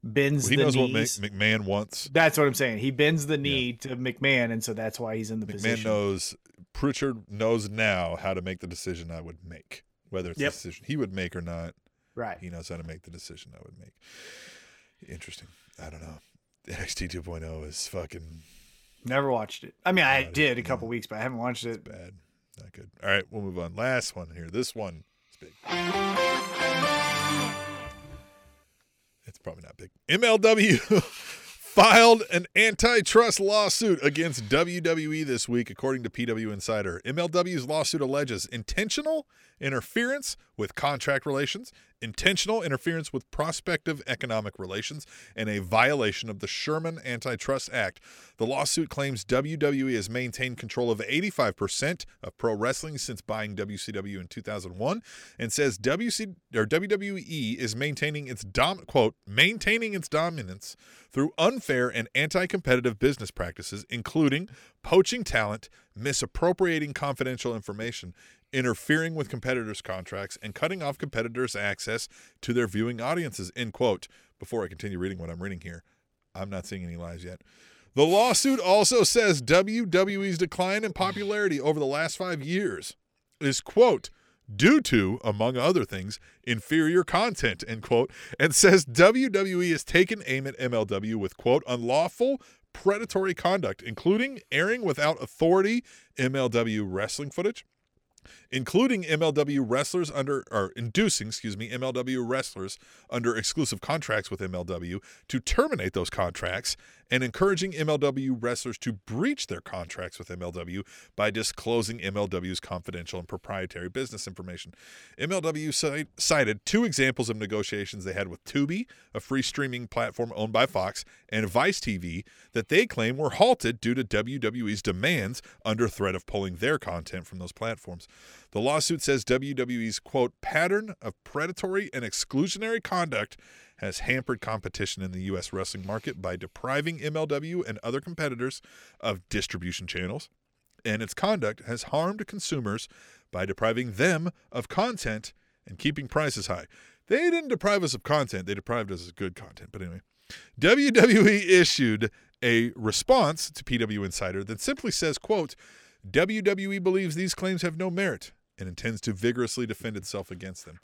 bends well, he the knows knees. What McMahon wants. That's what I'm saying. He bends the knee yeah. to McMahon, and so that's why he's in the McMahon position. McMahon knows, Pritchard knows now how to make the decision I would make, whether it's yep. the decision he would make or not. Right. He knows how to make the decision I would make. Interesting. I don't know. N X T two point oh is fucking... Never watched it. I mean, I did a couple weeks, but I haven't watched it. It's bad. Not good. All right, we'll move on. Last one here. This one is big. It's probably not big. M L W filed an antitrust lawsuit against W W E this week, according to P W Insider. M L W's lawsuit alleges intentional interference with contract relations, intentional interference with prospective economic relations, and a violation of the Sherman Antitrust Act. The lawsuit claims W W E has maintained control of eighty-five percent of pro wrestling since buying W C W in two thousand one, and says W C, or W W E is maintaining its dom, quote, maintaining its dominance through unfair and anti-competitive business practices, including poaching talent, misappropriating confidential information, interfering with competitors' contracts, and cutting off competitors' access to their viewing audiences, end quote. Before I continue reading what I'm reading here, I'm not seeing any lies yet. The lawsuit also says W W E's decline in popularity over the last five years is, quote, due to, among other things, inferior content, end quote, and says W W E has taken aim at M L W with, quote, unlawful predatory conduct, including airing without authority M L W wrestling footage, including M L W wrestlers under, or inducing, excuse me, M L W wrestlers under exclusive contracts with M L W to terminate those contracts, and encouraging M L W wrestlers to breach their contracts with M L W by disclosing M L W's confidential and proprietary business information. M L W cite, cited two examples of negotiations they had with Tubi, a free streaming platform owned by Fox, and Vice T V that they claim were halted due to W W E's demands under threat of pulling their content from those platforms. The lawsuit says W W E's, quote, pattern of predatory and exclusionary conduct has hampered competition in the U S wrestling market by depriving M L W and other competitors of distribution channels, and its conduct has harmed consumers by depriving them of content and keeping prices high. They didn't deprive us of content. They deprived us of good content. But anyway, W W E issued a response to P W Insider that simply says, quote, W W E believes these claims have no merit and intends to vigorously defend itself against them.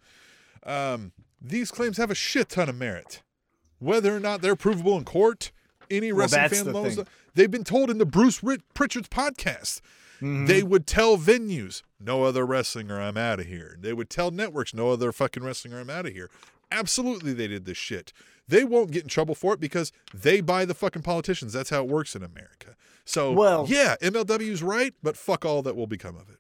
Um, these claims have a shit ton of merit. Whether or not they're provable in court, any well, wrestling fan the loves them. They've been told in the Bruce Pritchard's podcast, mm-hmm. They would tell venues, no other wrestling or I'm out of here. They would tell networks, no other fucking wrestling or I'm out of here. Absolutely they did this shit. They won't get in trouble for it because they buy the fucking politicians. That's how it works in America. So, well, yeah, M L W's right, but fuck all that will become of it.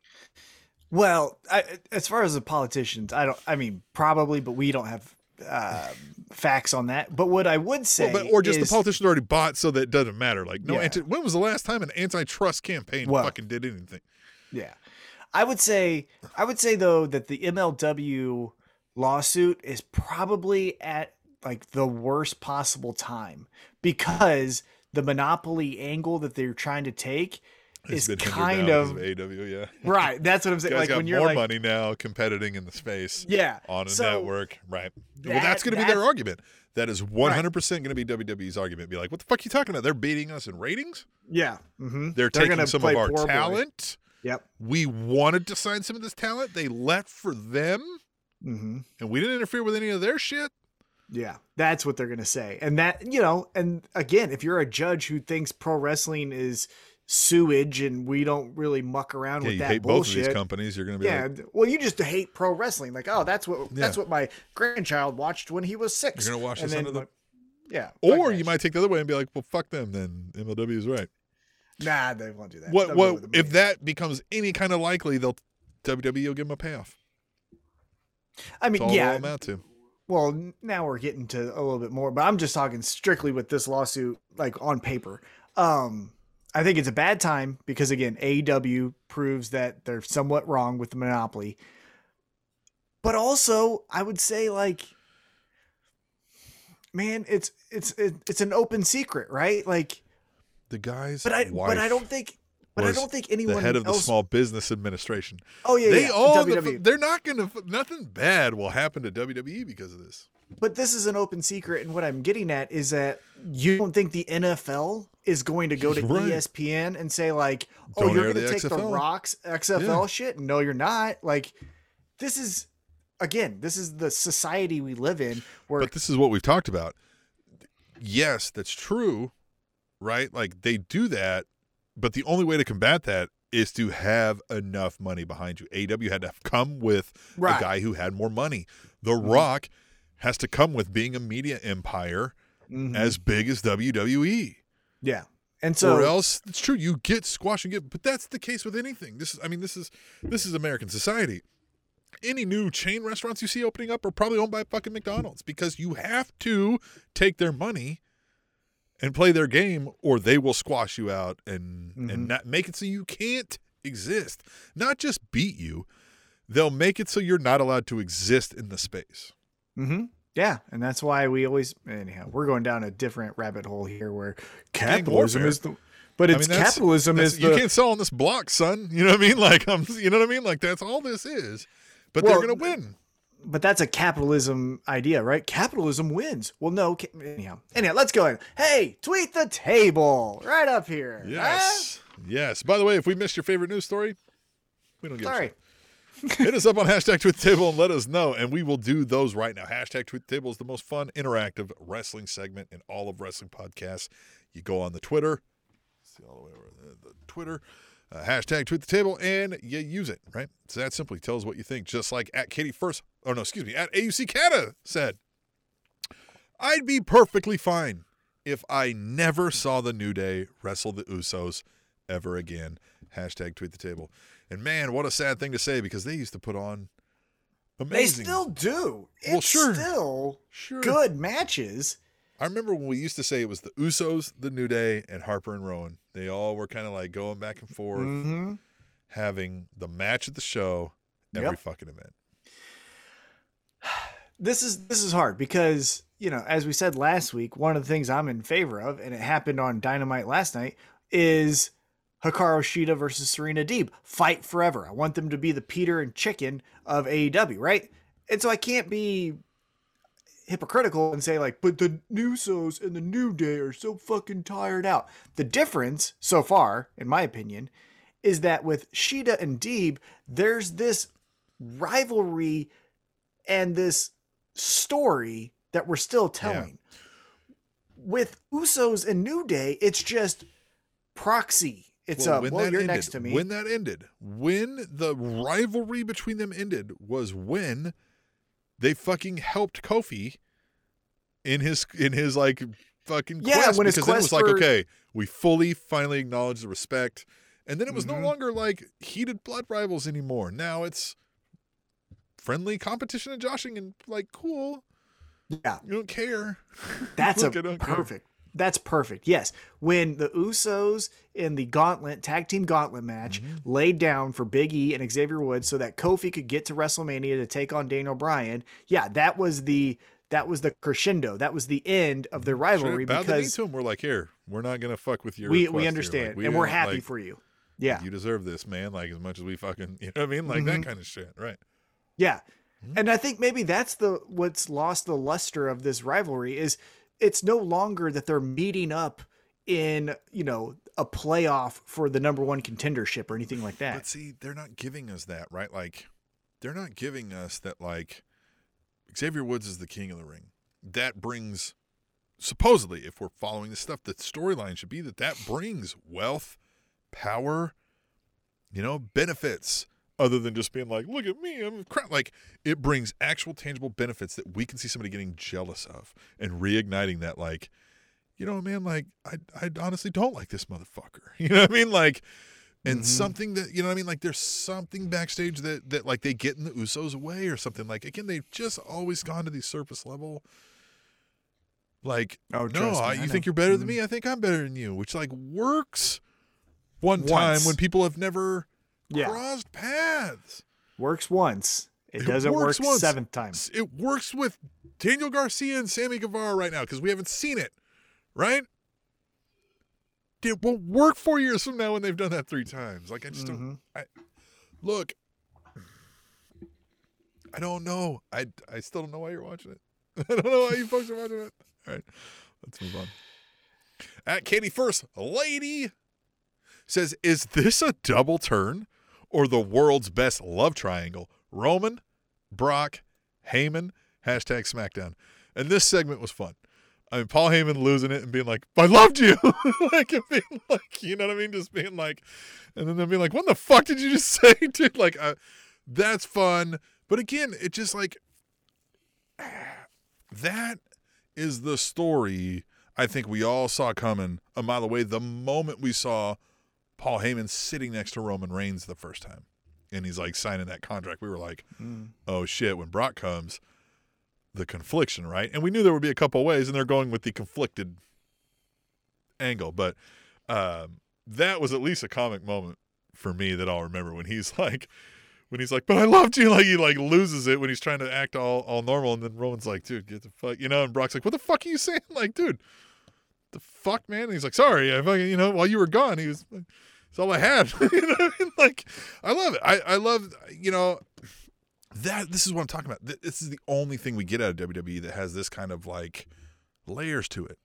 Well, I, as far as the politicians, I don't, I mean, probably, but we don't have uh, facts on that. But what I would say, well, but, or just is, the politicians already bought, so that it doesn't matter. Like, no, yeah. anti, when was the last time an antitrust campaign well, fucking did anything? Yeah, I would say, I would say though that the M L W lawsuit is probably at like the worst possible time because the monopoly angle that they're trying to take. It's is kind of, of A W, yeah. Right, that's what I'm saying. You guys like got when you're more like, money now competing in the space, yeah, on a so network, right? That, well, that's going to be their argument. That is one hundred percent going to be W W E's argument. Be like, what the fuck are you talking about? They're beating us in ratings. Yeah, mm-hmm. they're, they're taking some of our poorly. talent. Yep, we wanted to sign some of this talent. They left for them, mm-hmm. and we didn't interfere with any of their shit. Yeah, that's what they're going to say, and that you know, and again, if you're a judge who thinks pro wrestling is sewage and we don't really muck around yeah, with you that hate bullshit. Both of these companies, you're gonna be yeah. Like, well, you just hate pro wrestling. Like, oh, that's what yeah. that's what my grandchild watched when he was six. You're gonna watch and this under the like, yeah. Or you might take the other way and be like, well, fuck them. Then M L W is right. Nah, they won't do that. What? What? If that becomes any kind of likely, they'll W W E will give them a payoff. I mean, that's all yeah. It'll amount to. Well, now we're getting to a little bit more, but I'm just talking strictly with this lawsuit, like on paper. Um. I think it's a bad time because, again, A E W proves that they're somewhat wrong with the monopoly. But also, I would say, like, man, it's it's it's an open secret, right? Like, the guy's but I wife but I don't think but I don't think anyone the head of else... the Small Business Administration. Oh yeah, they yeah. all the, they're not gonna nothing bad will happen to W W E because of this. But this is an open secret, and what I'm getting at is that you don't think the N F L is going to go to right. E S P N and say, like, oh, don't you're going to take X F L. The Rock's X F L yeah. shit? No, you're not. Like, this is, again, this is the society we live in. Where but this is what we've talked about. Yes, that's true, right? Like, they do that, but the only way to combat that is to have enough money behind you. A E W had to come with right. a guy who had more money. The Rock... has to come with being a media empire mm-hmm. as big as W W E. Yeah. And so, or else it's true, you get squash and get, but that's the case with anything. This is, I mean, this is this is American society. Any new chain restaurants you see opening up are probably owned by fucking McDonald's, because you have to take their money and play their game, or they will squash you out and mm-hmm. and not make it so you can't exist. Not just beat you, they'll make it so you're not allowed to exist in the space. Mm-hmm. Yeah, and that's why we always, anyhow, we're going down a different rabbit hole here where capitalism is the, but it's I mean, that's, capitalism that's, is you the, can't sell on this block, son. You know what I mean? Like, um, you know what I mean? Like, that's all this is, but well, they're going to win. But that's a capitalism idea, right? Capitalism wins. Well, no, anyhow, anyhow, let's go ahead. Hey, tweet the table right up here. Yes, huh? Yes. By the way, if we missed your favorite news story, we don't get sorry. Hit us up on hashtag Tweet the Table and let us know, and we will do those right now. Hashtag Tweet the Table is the most fun, interactive wrestling segment in all of wrestling podcasts. You go on the Twitter, see all the way over there, the Twitter, uh, hashtag Tweet the Table, and you use it, right? It's that simply. Tell us what you think, just like at Katie First, or no, excuse me, at A U C Canada said, I'd be perfectly fine if I never saw the New Day wrestle the Usos ever again. Hashtag Tweet the Table. And man, what a sad thing to say, because they used to put on amazing. They still do. It's well, sure. still sure. good matches. I remember when we used to say it was the Usos, the New Day, and Harper and Rowan. They all were kind of like going back and forth, mm-hmm. having the match at the show every yep. fucking event. This is this is hard because, you know, as we said last week, one of the things I'm in favor of, and it happened on Dynamite last night, is Hikaru Shida versus Serena Deeb. Fight forever. I want them to be the Peter and Chicken of A E W, right? And so I can't be hypocritical and say, like, but the Usos and the New Day are so fucking tired out. The difference so far, in my opinion, is that with Shida and Deeb, there's this rivalry and this story that we're still telling. Yeah. With Usos and New Day, it's just proxy. It's well, a, well, you're ended, next to me. When that ended, when the rivalry between them ended was when they fucking helped Kofi in his, in his like fucking yeah, quest. When his because quest then it was for... like, okay, we fully finally acknowledge the respect. And then it was mm-hmm. no longer like heated blood rivals anymore. Now it's friendly competition and joshing and like, cool. Yeah. You don't care. That's Look, a perfect. That's perfect. Yes. When the Usos in the gauntlet, tag team gauntlet match mm-hmm. laid down for Big E and Xavier Woods so that Kofi could get to WrestleMania to take on Daniel Bryan. Yeah, that was the that was the crescendo. That was the end of their rivalry. Sure, because to him. We're like, here, we're not going to fuck with your We, we understand. Like, we and we're happy like, for you. Yeah. You deserve this, man. Like as much as we fucking, you know what I mean? Like mm-hmm. that kind of shit. Right. Yeah. Mm-hmm. And I think maybe that's the what's lost the luster of this rivalry is it's no longer that they're meeting up in, you know, a playoff for the number one contendership or anything like that. But see, they're not giving us that, right? Like, they're not giving us that, like, Xavier Woods is the king of the ring. That brings, supposedly, if we're following this stuff, the storyline should be that that brings wealth, power, you know, benefits. Other than just being like, look at me, I'm crap. Like, it brings actual tangible benefits that we can see somebody getting jealous of and reigniting that, like, you know, man, like, I I honestly don't like this motherfucker. You know what I mean? Like, and mm-hmm. something that, you know what I mean? Like, there's something backstage that, that, like, they get in the Usos away or something. Like, again, they've just always gone to the surface level. Like, oh, no, I, you I think know. You're better mm-hmm. than me? I think I'm better than you, which, like, works one once. Time when people have never... Yeah. Crossed paths. Works once. It, it doesn't work once. Seventh time. It works with Daniel Garcia and Sammy Guevara right now because we haven't seen it, right? It won't work four years from now when they've done that three times. Like, I just mm-hmm. don't. I, look, I don't know. I, I still don't know why you're watching it. I don't know why you folks are watching it. All right, let's move on. At Katie First Lady says, is this a double turn? Or the world's best love triangle? Roman, Brock, Heyman, hashtag SmackDown. And this segment was fun. I mean, Paul Heyman losing it and being like, I loved you. Like, and being like, you know what I mean? Just being like, and then they'll be like, what the fuck did you just say, dude? Like, uh, that's fun. But again, it just like, that is the story I think we all saw coming a mile away the moment we saw Paul Heyman sitting next to Roman Reigns the first time. And he's like signing that contract. We were like, mm. oh shit, when Brock comes, the confliction, right? And we knew there would be a couple of ways, and they're going with the conflicted angle. But um, that was at least a comic moment for me that I'll remember, when he's like, when he's like, but I loved you. Like, he like loses it when he's trying to act all, all normal. And then Roman's like, dude, get the fuck, you know? And Brock's like, what the fuck are you saying? Like, dude, the fuck, man? And he's like, sorry, I fucking, you know, while you were gone, he was like, it's all I had. You know what I mean? Like, I love it. I, I love, you know, that this is what I'm talking about. This is the only thing we get out of W W E that has this kind of like layers to it,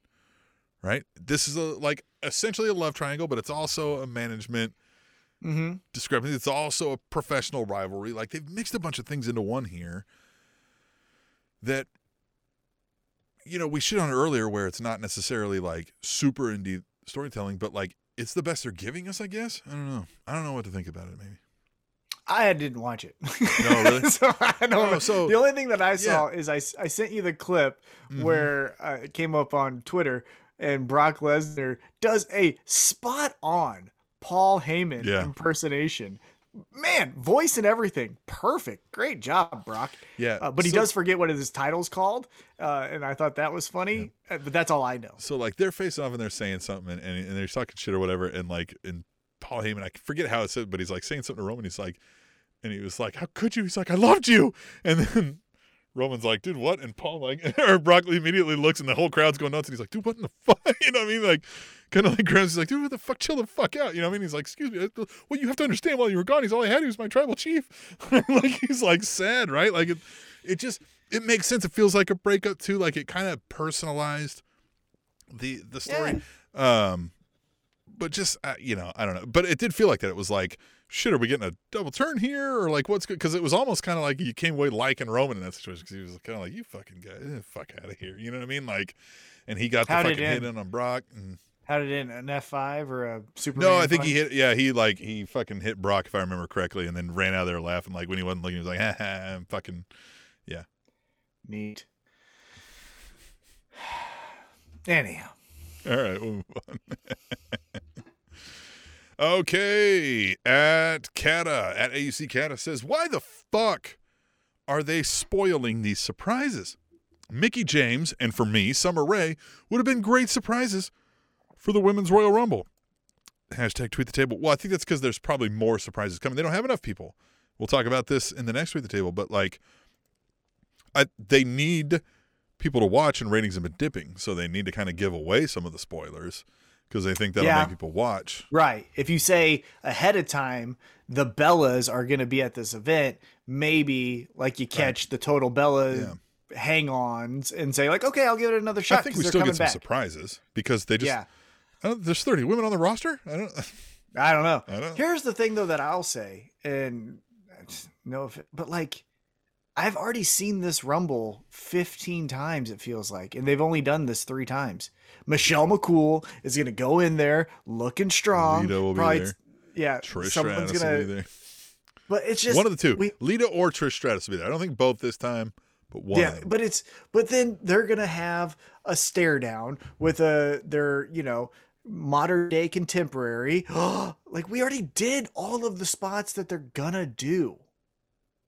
right? This is a, like essentially a love triangle, but it's also a management mm-hmm. discrepancy. It's also a professional rivalry. Like, they've mixed a bunch of things into one here that, you know, we shit on it earlier, where it's not necessarily like super indie storytelling, but like, it's the best they're giving us, I guess. I don't know. I don't know what to think about it, maybe. I didn't watch it. No, really? so I don't oh, so, the only thing that I saw yeah. is I, I sent you the clip mm-hmm. where uh, it came up on Twitter, and Brock Lesnar does a spot-on Paul Heyman yeah. impersonation. Man, voice and everything. Perfect. Great job, Brock. Yeah. Uh, but he so, does forget what his title's called. Uh, and I thought that was funny. Yeah. But that's all I know. So, like, they're facing off and they're saying something and, and, and they're talking shit or whatever. And, like, and Paul Heyman, I forget how it said, but he's, like, saying something to Roman. He's like, and he was like, how could you? He's like, I loved you. And then Roman's like, dude, what? And Paul, like, or Brock immediately looks and the whole crowd's going nuts. And he's like, dude, what in the fuck? You know what I mean? Like, kind of like grabs, he's like, dude, what the fuck? Chill the fuck out. You know what I mean? He's like, excuse me. Well, you have to understand, while you were gone, he's all I had. He was my tribal chief. Like, he's like sad, right? Like, it, it just, it makes sense. It feels like a breakup too. Like, it kind of personalized the, the story. Yeah. Um, but just, uh, you know, I don't know. But it did feel like that. It was like, shit, are we getting a double turn here, or like what's good? Because it was almost kind of like you came away liking Roman in that situation, because he was kind of like, you fucking guy, eh, fuck out of here, you know what I mean? Like, and he got how the fucking hit in on Brock. And how did it end? An F five or a Superman? No, I think punch? he hit. Yeah, he like he fucking hit Brock, if I remember correctly, and then ran out of there laughing. Like, when he wasn't looking, he was like, ha ha, I'm fucking, yeah. Neat. Anyhow. All right, we'll move on. Okay, at Kata, at A U C Kata says, why the fuck are they spoiling these surprises? Mickie James, and for me, Summer Rae, would have been great surprises for the Women's Royal Rumble. Hashtag tweet the table. Well, I think that's because there's probably more surprises coming. They don't have enough people. We'll talk about this in the next Tweet the Table, but like, I, they need people to watch, and ratings have been dipping, so they need to kind of give away some of the spoilers, because they think that'll yeah. make people watch. Right. If you say ahead of time, the Bellas are going to be at this event, maybe like you catch right. the total Bella yeah. hang-ons and say like, okay, I'll give it another shot. I think we still get some back. surprises, because they just, yeah. I don't, there's thirty women on the roster. I don't, I don't know. I don't. Here's the thing though, that I'll say, and no, but like, I've already seen this Rumble fifteen times, it feels like, and they've only done this three times. Michelle McCool is going to go in there looking strong. Lita will probably be there. Yeah. Trish Stratus gonna, will be there. But it's just one of the two. We, Lita or Trish Stratus will be there. I don't think both this time, but one. Yeah, but it's but then they're going to have a stare down with a their, you know, modern day contemporary. Like, we already did all of the spots that they're going to do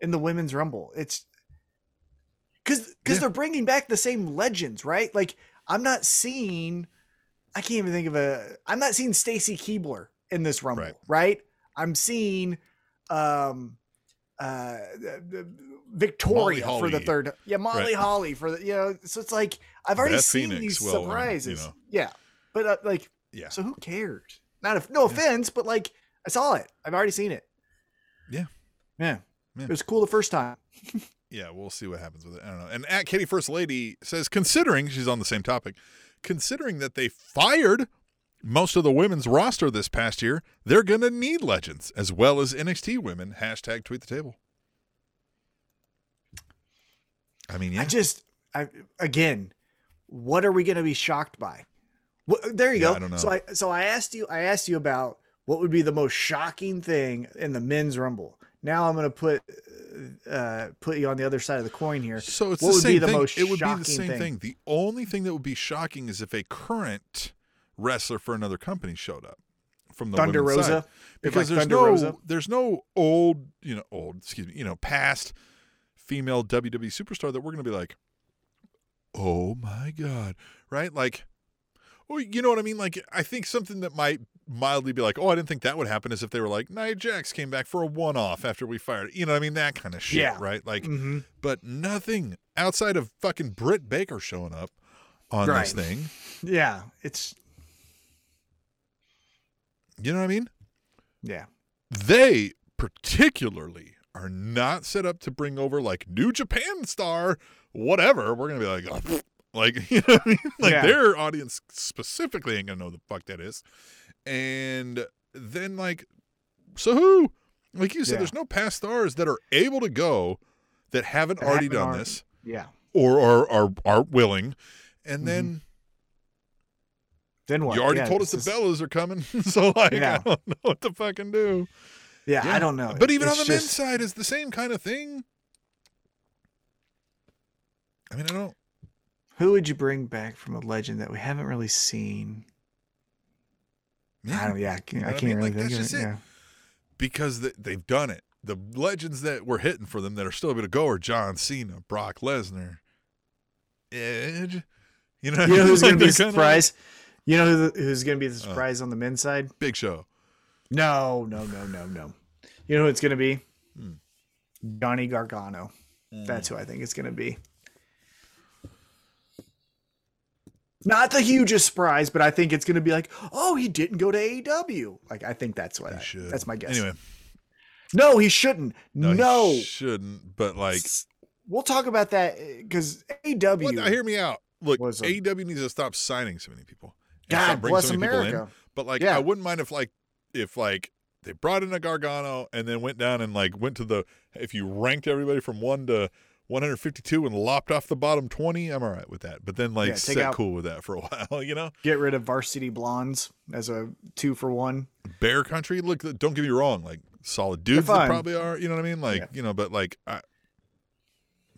in the Women's Rumble. It's cuz cuz yeah. they're bringing back the same legends, right? Like, I'm not seeing, I can't even think of a, I'm not seeing Stacy Keebler in this Rumble, right? right? I'm seeing um, uh, Victoria for the third. Yeah, Molly right. Holly for the, you know, so it's like, I've already Beth seen Phoenix, these well, surprises. You know. Yeah. But uh, like, yeah. so who cares? Not if, no yeah. offense, but like, I saw it. I've already seen it. Yeah. Yeah. Man. It was cool the first time. Yeah, we'll see what happens with it. I don't know. And at Katie First Lady says, considering, she's on the same topic, considering that they fired most of the women's roster this past year, they're going to need legends as well as N X T women. Hashtag tweet the table. I mean, yeah. I just, I again, what are we going to be shocked by? Well, there you yeah, go. I don't know. So I, so I asked you, I asked you about what would be the most shocking thing in the men's Rumble. Now I'm going to put uh, put you on the other side of the coin here. So it's what the would same be the thing. Most it would be the same thing. thing. The only thing that would be shocking is if a current wrestler for another company showed up from the Thunder women's Rosa, side. Because like there's Thunder no Rosa. there's no old you know old excuse me you know past female W W E superstar that we're going to be like, oh my God, right? Like, oh, you know what I mean? Like, I think something that might mildly be like, oh, I didn't think that would happen is if they were like, Nia Jax came back for a one-off after we fired it. You know what I mean? That kind of shit, yeah. right? Like, mm-hmm. but nothing outside of fucking Britt Baker showing up on right. this thing. Yeah, it's... You know what I mean? Yeah. They particularly are not set up to bring over, like, New Japan star, whatever. We're going to be like... Oh, like, you know what I mean? Like, yeah. their audience specifically ain't gonna know the fuck that is. And then, like, so who? Like you said, yeah. there's no past stars that are able to go that haven't that already haven't done already. this. Yeah. Or are are aren't willing. And mm-hmm. then Then what? You already yeah, told us the just... Bellas are coming. So, like, yeah. I don't know what to fucking do. Yeah, yeah. I don't know. But even it's on the just... men's side is the same kind of thing. I mean, I don't Who would you bring back from a legend that we haven't really seen? Yeah, I don't. Yeah, I can't, you know I can't I mean? really like, think that's of just it. it. Yeah. Because the, they've done it. The legends that we're hitting for them that are still able to go are John Cena, Brock Lesnar, Edge. You know, you know who's like going to be a surprise? Of... You know who, who's going to be the surprise uh, on the men's side? Big Show. No, no, no, no, no. You know who it's going to be? Hmm. Johnny Gargano. Mm. That's who I think it's going to be. Not the hugest surprise, but I think it's going to be like, oh, he didn't go to A E W. Like, I think that's what I, that's my guess. Anyway, no, he shouldn't. No, no. He shouldn't. But like, we'll talk about that because A E W. Well, now, hear me out. Look, a, A E W needs to stop signing so many people. God bless so America. In, but like, yeah. I wouldn't mind if like, if like they brought in a Gargano and then went down and like went to the if you ranked everybody from one to. one hundred fifty-two and lopped off the bottom twenty. I'm all right with that. But then, like, yeah, set out, cool with that for a while, you know? Get rid of Varsity Blondes as a two for one. Bear Country. Look, don't get me wrong. Like, solid dudes that probably are. You know what I mean? Like, yeah. you know, but, like, I,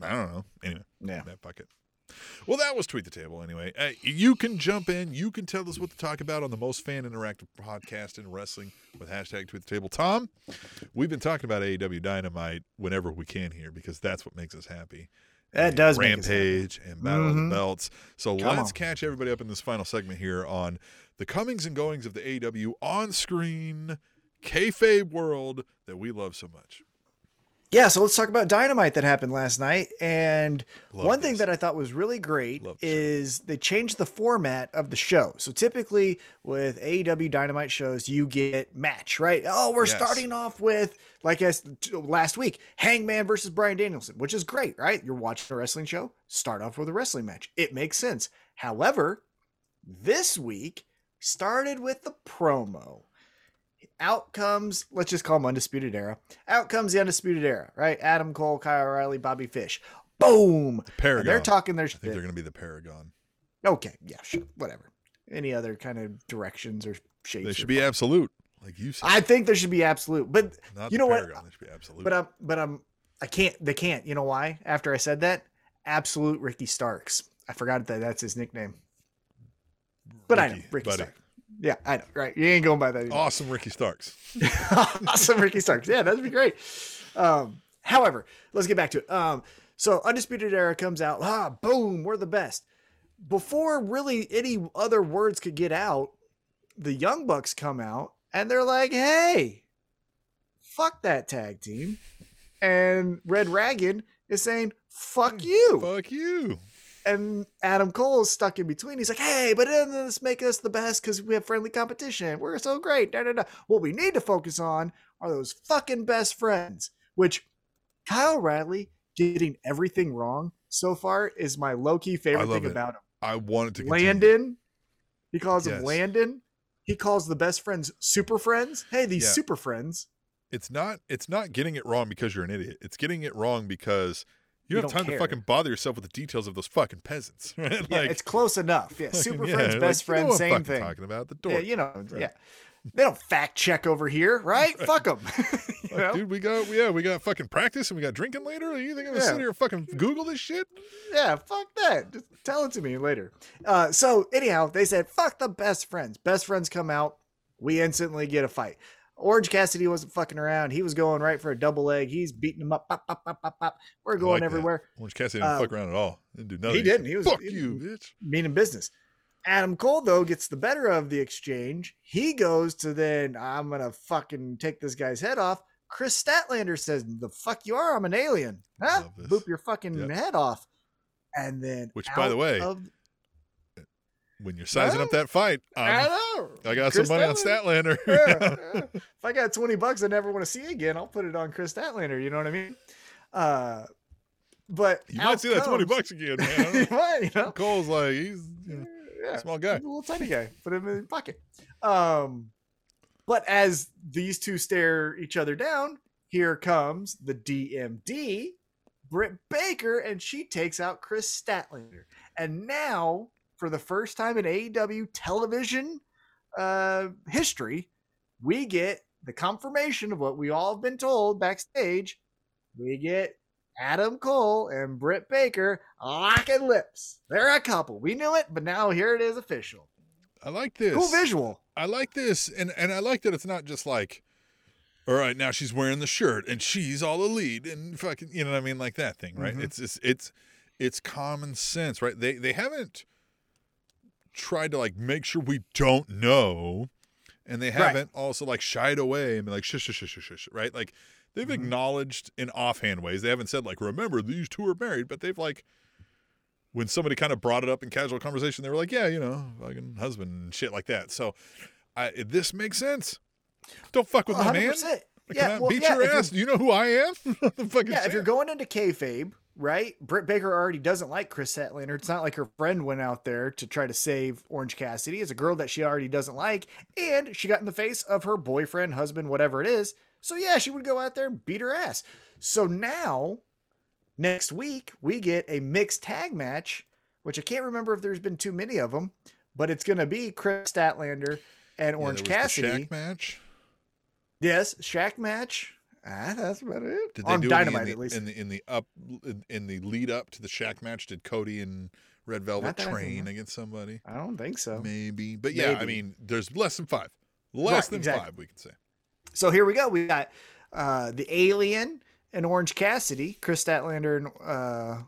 I don't know. Anyway. Yeah. That bucket. Well, that was Tweet the Table anyway. Uh, you can jump in. You can tell us what to talk about on the most fan interactive podcast in wrestling with hashtag Tweet the Table. Tom, we've been talking about A E W Dynamite whenever we can here because that's what makes us happy. That and does Rampage make us happy. And Battle mm-hmm. of the Belts. So Come let's on. catch everybody up in this final segment here on the comings and goings of the A E W on-screen kayfabe world that we love so much. Yeah, so let's talk about Dynamite that happened last night. And Love one this. thing that I thought was really great Love is they changed the format of the show. So typically with A E W Dynamite shows, you get match, right? Oh, we're yes. starting off with, like I said last week, Hangman versus Brian Danielson, which is great, right? You're watching a wrestling show, start off with a wrestling match. It makes sense. However, this week started with the promo. Out comes, let's just call them Undisputed Era. Out comes the Undisputed Era, right? Adam Cole, Kyle O'Reilly, Bobby Fish. Boom! The Paragon. And they're talking their shit. I think they're going to be the Paragon. Okay, yeah, sure, whatever. Any other kind of directions or shapes? They should be fun. absolute, like you said. I think there should be absolute, but Not you know Paragon, what? They should be absolute. But I'm, but I'm, I can't. They can't. You know why? After I said that, Absolute Ricky Starks. I forgot that that's his nickname. But Ricky, I know Ricky Starks. Yeah, I know, right? You ain't going by that anymore. Awesome Ricky Starks. awesome Ricky Starks. Yeah, that'd be great. Um, however, let's get back to it. Um, so Undisputed Era comes out. Ah, boom, we're the best. Before really any other words could get out, the Young Bucks come out, and they're like, hey, fuck that tag team. And Red Dragon is saying, fuck you. Fuck you. And Adam Cole is stuck in between. He's like, hey, but doesn't this make us the best because we have friendly competition? We're so great. Da, da, da. What we need to focus on are those fucking best friends, which Kyle O'Reilly getting everything wrong so far is my low-key favorite thing it. about him. I wanted to continue. Landon. He calls yes. him Landon. He calls the best friends super friends. Hey, these yeah. super friends. It's not. It's not getting it wrong because you're an idiot. It's getting it wrong because – You, you don't have time care. to fucking bother yourself with the details of those fucking peasants, right? Yeah, like, it's close enough. Yeah, fucking, super yeah, friends, best like, friends, you know same thing. Talking about the door. Yeah, you know, right. yeah. They don't fact check over here, right? right. Fuck them. Like, dude, we got yeah, we got fucking practice and we got drinking later. You think I'm gonna yeah. sit here and fucking Google this shit? Yeah, fuck that. Just tell it to me later. Uh, so anyhow, they said fuck the Best Friends. Best Friends come out. We instantly get a fight. Orange Cassidy wasn't fucking around. He was going right for a double leg. He's beating him up. Pop, pop, pop, pop, pop. We're going like everywhere. That. Orange Cassidy didn't uh, fuck around at all. Didn't do nothing. He didn't. He was fuck he, you, bitch. Meaning business. Adam Cole, though, gets the better of the exchange. He goes to then, I'm going to fucking take this guy's head off. Chris Statlander says, the fuck you are? I'm an alien. Huh? Boop your fucking yep. head off. And then, which, by the way, of... when you're sizing huh? up that fight, um, I know. I got Chris some money Statlander. on Statlander. yeah, yeah. If I got twenty bucks I never want to see again, I'll put it on Chris Statlander. You know what I mean? Uh, but you might see comes... that twenty bucks again, man. You might, you know? Cole's like, he's. You know, yeah, small guy, a little tiny guy, put him in his pocket. Um, but as these two stare each other down, here comes the D M D, Britt Baker, and she takes out Chris Statlander. And now, for the first time in A E W television uh, history, we get the confirmation of what we all have been told backstage. We get Adam Cole and Britt Baker locking lips. They're a couple. We knew it, but now here it is official. I like this. Cool visual. I like this. And and I like that it's not just like, all right, now she's wearing the shirt and she's all elite and fucking, you know what I mean? Like that thing, right? Mm-hmm. It's, it's it's it's common sense, right? They they haven't tried to like make sure we don't know. And they haven't right. also like shied away and been like, shush, shush, shush, shush, shush, right? Like, they've acknowledged in offhand ways. They haven't said, like, remember, these two are married. But they've, like, when somebody kind of brought it up in casual conversation, they were like, yeah, you know, fucking husband and shit like that. So I, this makes sense. Don't fuck with well, my man. Yeah, well, beat yeah, your ass. Do you know who I am? fucking yeah, shit. If you're going into kayfabe, right, Britt Baker already doesn't like Chris Statlander. It's not like her friend went out there to try to save Orange Cassidy. It's a girl that she already doesn't like. And she got in the face of her boyfriend, husband, whatever it is. So yeah, she would go out there and beat her ass. So now, next week, we get a mixed tag match, which I can't remember if there's been too many of them, but it's going to be Chris Statlander and Orange yeah, Cassidy. The Shaq match? Yes, Shaq match. Ah, that's about it. Did they On do Dynamite, the, at least. In the, in the up, in, in the lead up to the Shaq match, did Cody and Red Velvet train against somebody? I don't think so. Maybe. But yeah, Maybe. I mean, there's less than five. Less right, than exactly. five, we can say. So here we go. We got uh, the Alien and Orange Cassidy, Chris Statlander and uh,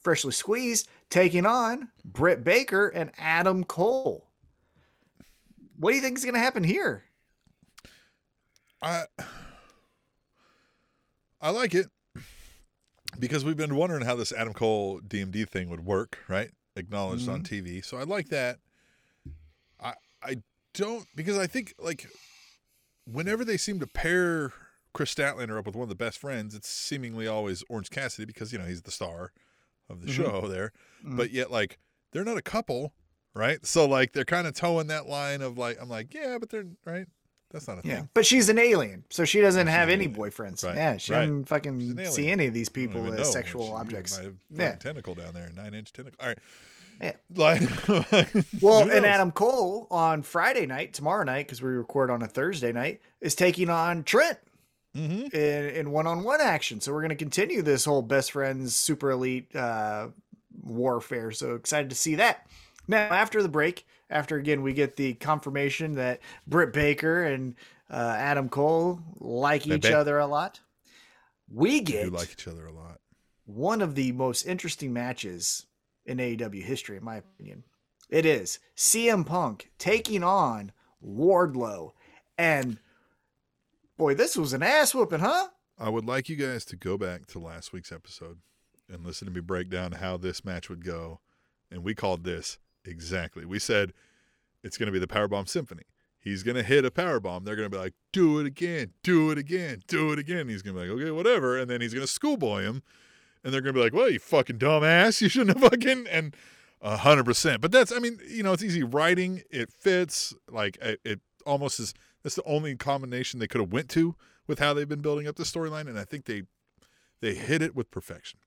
Freshly Squeezed taking on Britt Baker and Adam Cole. What do you think is going to happen here? I I like it because we've been wondering how this Adam Cole D M D thing would work, right? Acknowledged mm-hmm. on T V. So I like that. I I don't because I think like. Whenever they seem to pair Chris Statlander up with one of the best friends, it's seemingly always Orange Cassidy because, you know, he's the star of the mm-hmm. show there. Mm-hmm. But yet, like, they're not a couple, right? So, like, they're kind of toeing that line of, like, I'm like, yeah, but they're, right? That's not a yeah. thing. But she's an alien, so she doesn't she's have any boyfriends. Right. Yeah, she right. doesn't fucking see any of these people as sexual she, objects. She yeah. tentacle down there, nine-inch tentacle. All right. Yeah. Like, well, and Adam Cole on Friday night, tomorrow night, because we record on a Thursday night, is taking on Trent mm-hmm. in, in one-on-one action. So we're going to continue this whole best friends, super elite uh, warfare. So excited to see that. Now, after the break, after, again, we get the confirmation that Britt Baker and uh, Adam Cole like they each bet. other a lot. We get they do like each other a lot. One of the most interesting matches in A E W history, in my opinion. It is C M Punk taking on Wardlow. And boy, this was an ass whooping, huh? I would like you guys to go back to last week's episode and listen to me break down how this match would go. And we called this exactly. We said it's going to be the Powerbomb Symphony. He's going to hit a powerbomb. They're going to be like, do it again, do it again, do it again. And he's going to be like, okay, whatever. And then he's going to schoolboy him. And they're going to be like, well, you fucking dumbass. You shouldn't have fucking, and one hundred percent. But that's, I mean, you know, it's easy writing. It fits. Like, it, it almost is, that's the only combination they could have went to with how they've been building up the storyline. And I think they they hit it with perfection.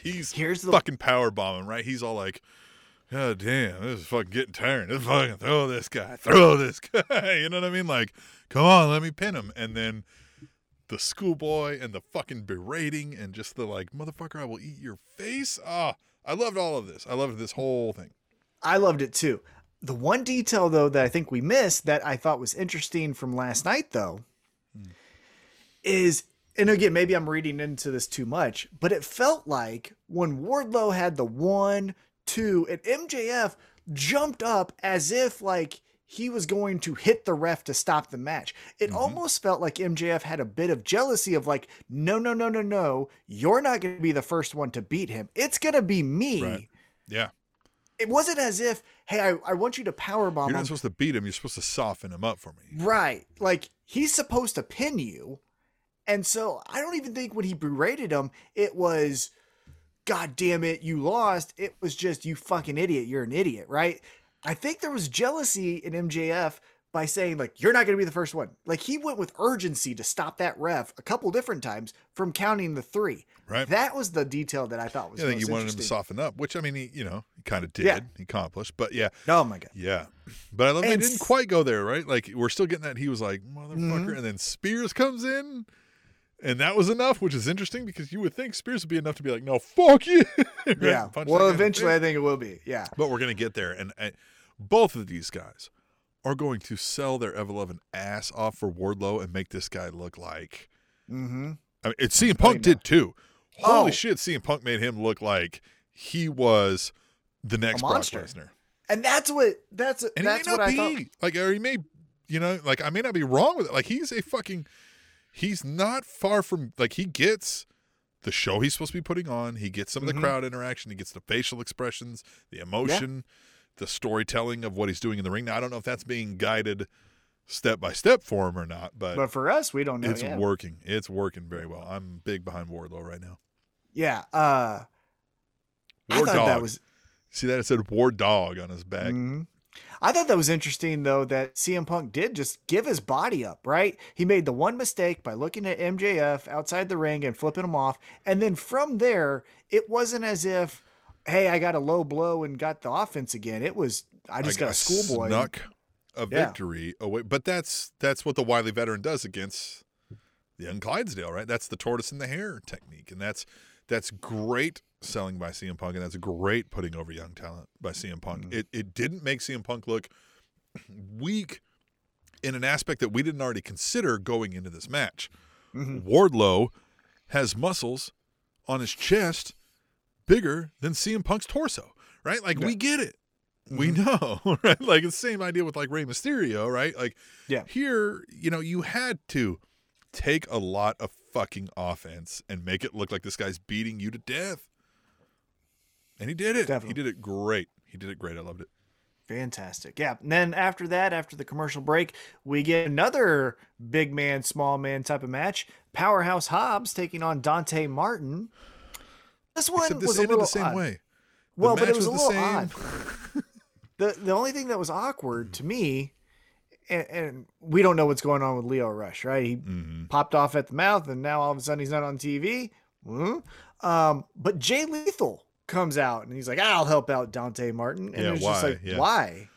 He's Here's the- fucking power bombing, right? He's all like, God damn, this is fucking getting tired. Let's fucking throw this guy, throw this guy. You know what I mean? Like, come on, let me pin him. And then the schoolboy and the fucking berating and just the like, motherfucker, I will eat your face. Ah, I loved all of this. I loved this whole thing. I loved it too. The one detail, though, that I think we missed that I thought was interesting from last night, though, hmm. is, and again, maybe I'm reading into this too much, but it felt like when Wardlow had the one, two, and M J F jumped up as if like he was going to hit the ref to stop the match. It mm-hmm. almost felt like M J F had a bit of jealousy of like, no, no, no, no, no, you're not going to be the first one to beat him. It's going to be me. Right. Yeah. It wasn't as if, hey, I, I want you to powerbomb him. You're not him. supposed to beat him. You're supposed to soften him up for me. Right. Like, he's supposed to pin you. And so I don't even think when he berated him, it was, God damn it, you lost. It was just, you fucking idiot. You're an idiot, right? I think there was jealousy in M J F by saying, like, you're not going to be the first one. Like, he went with urgency to stop that ref a couple different times from counting the three. Right. That was the detail that I thought was yeah, I think you wanted him to soften up, which, I mean, he, you know, he kind of did. Yeah. He accomplished. But, yeah. Oh, my God. Yeah. But I love and that it didn't quite go there, right? Like, we're still getting that. He was like, motherfucker. Mm-hmm. And then Spears comes in. And that was enough, which is interesting because you would think Spears would be enough to be like, no, fuck you. Right? Yeah. Punch well, eventually I think it will be. Yeah. But we're going to get there. And I, both of these guys are going to sell their Evelyn ass off for Wardlow and make this guy look like. Mm-hmm. I mean, it, C M Punk did too. Holy oh. shit. C M Punk made him look like he was the next Brock Lesnar. And that's what, that's, and that's he may not what be, I thought. Like, or he may, you know, like I may not be wrong with it. Like he's a fucking. He's not far from, like, he gets the show he's supposed to be putting on. He gets some mm-hmm. of the crowd interaction. He gets the facial expressions, the emotion, yeah. the storytelling of what he's doing in the ring. Now, I don't know if that's being guided step by step for him or not. But, but for us, we don't know It's yet. working. It's working very well. I'm big behind Wardlow right now. Yeah. Uh, War I thought dog. that was... See that? It said War Dog on his back. Mm-hmm. I thought that was interesting, though, that C M Punk did just give his body up, right? He made the one mistake by looking at M J F outside the ring and flipping him off. And then from there, it wasn't as if, hey, I got a low blow and got the offense again. It was, I just I got, got a schoolboy. Snuck a victory yeah. away. But that's that's what the wily veteran does against the young Clydesdale, right? That's the tortoise and the hare technique. And that's that's great selling by C M Punk, and that's great putting over young talent by C M Punk. Mm-hmm. It it didn't make C M Punk look weak in an aspect that we didn't already consider going into this match. Mm-hmm. Wardlow has muscles on his chest bigger than C M Punk's torso, right? Like, yeah. we get it. Mm-hmm. We know, right? Like, it's the same idea with, like, Rey Mysterio, right? Like, yeah. here, you know, you had to take a lot of fucking offense and make it look like this guy's beating you to death. And he did it. Definitely. He did it great. He did it great. I loved it. Fantastic. Yeah. And then after that, after the commercial break, we get another big man, small man type of match. Powerhouse Hobbs taking on Dante Martin. This one this was a little the same odd. way. The well, but it was, was a little odd. the The only thing that was awkward to me, and, and we don't know what's going on with Lio Rush, right? He mm-hmm. popped off at the mouth, and now all of a sudden he's not on T V. Mm-hmm. Um, but Jay Lethal comes out and he's like, I'll help out Dante Martin. And yeah, it's just like, yeah. why?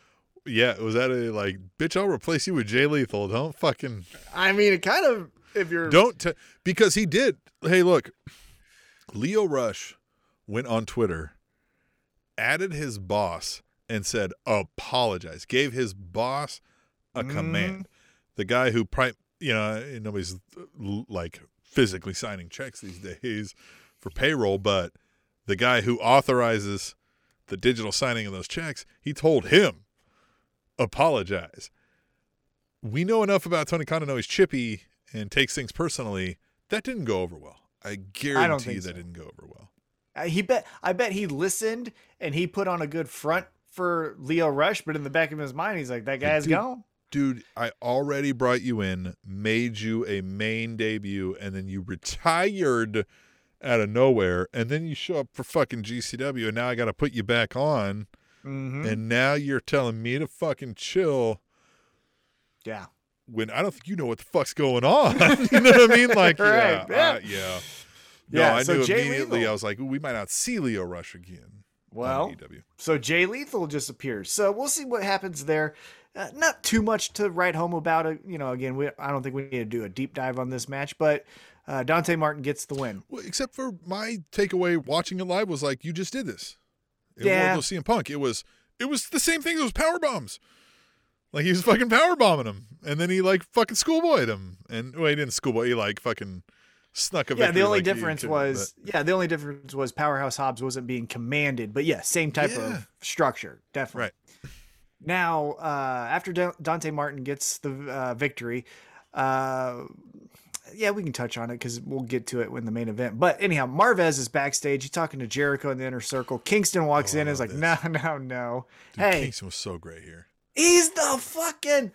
Yeah, was that a like, bitch, I'll replace you with Jay Lethal. Don't fucking. I mean, it kind of, if you're. Don't, t- because he did. Hey, look, Lio Rush went on Twitter, added his boss, and said, apologize. Gave his boss a mm. command. The guy who, pri- you know, nobody's like physically signing checks these days for payroll, but. The guy who authorizes the digital signing of those checks, he told him, apologize. We know enough about Tony Khan to know he's chippy and takes things personally. That didn't go over well. I guarantee I you that so. didn't go over well. Uh, he bet. I bet he listened and he put on a good front for Lio Rush, but in the back of his mind, he's like, that guy's gone. Dude, I already brought you in, made you a main debut, and then you retired out of nowhere, and then you show up for fucking G C W, and now I got to put you back on, mm-hmm. and now you're telling me to fucking chill. Yeah. When I don't think you know what the fuck's going on. You know what I mean? Like, right. yeah, yeah. Uh, yeah. No, yeah, I so knew Jay immediately. Lethal. I was like, ooh, we might not see Lio Rush again. Well, so Jay Lethal just appears. So we'll see what happens there. Uh, not too much to write home about. It. You know, again, we, I don't think we need to do a deep dive on this match, but uh, Dante Martin gets the win. Well, except for my takeaway watching it live was like, you just did this. It yeah. was C M Punk. It was, it was the same thing. It was power bombs. Like, he was fucking power bombing him. And then he, like, fucking schoolboyed him. And, well, he didn't schoolboy. He, like, fucking... Snuck a yeah, the only like difference YouTube, was but. yeah, the only difference was Powerhouse Hobbs wasn't being commanded, but yeah, same type yeah. of structure, definitely. Right. Now, uh, after Dante Martin gets the uh, victory, uh, yeah, we can touch on it because we'll get to it when the main event. But anyhow, Marvez is backstage. He's talking to Jericho in the inner circle. Kingston walks oh, in and is like, this. no, no, no. Dude, hey, Kingston was so great here. He's the fucking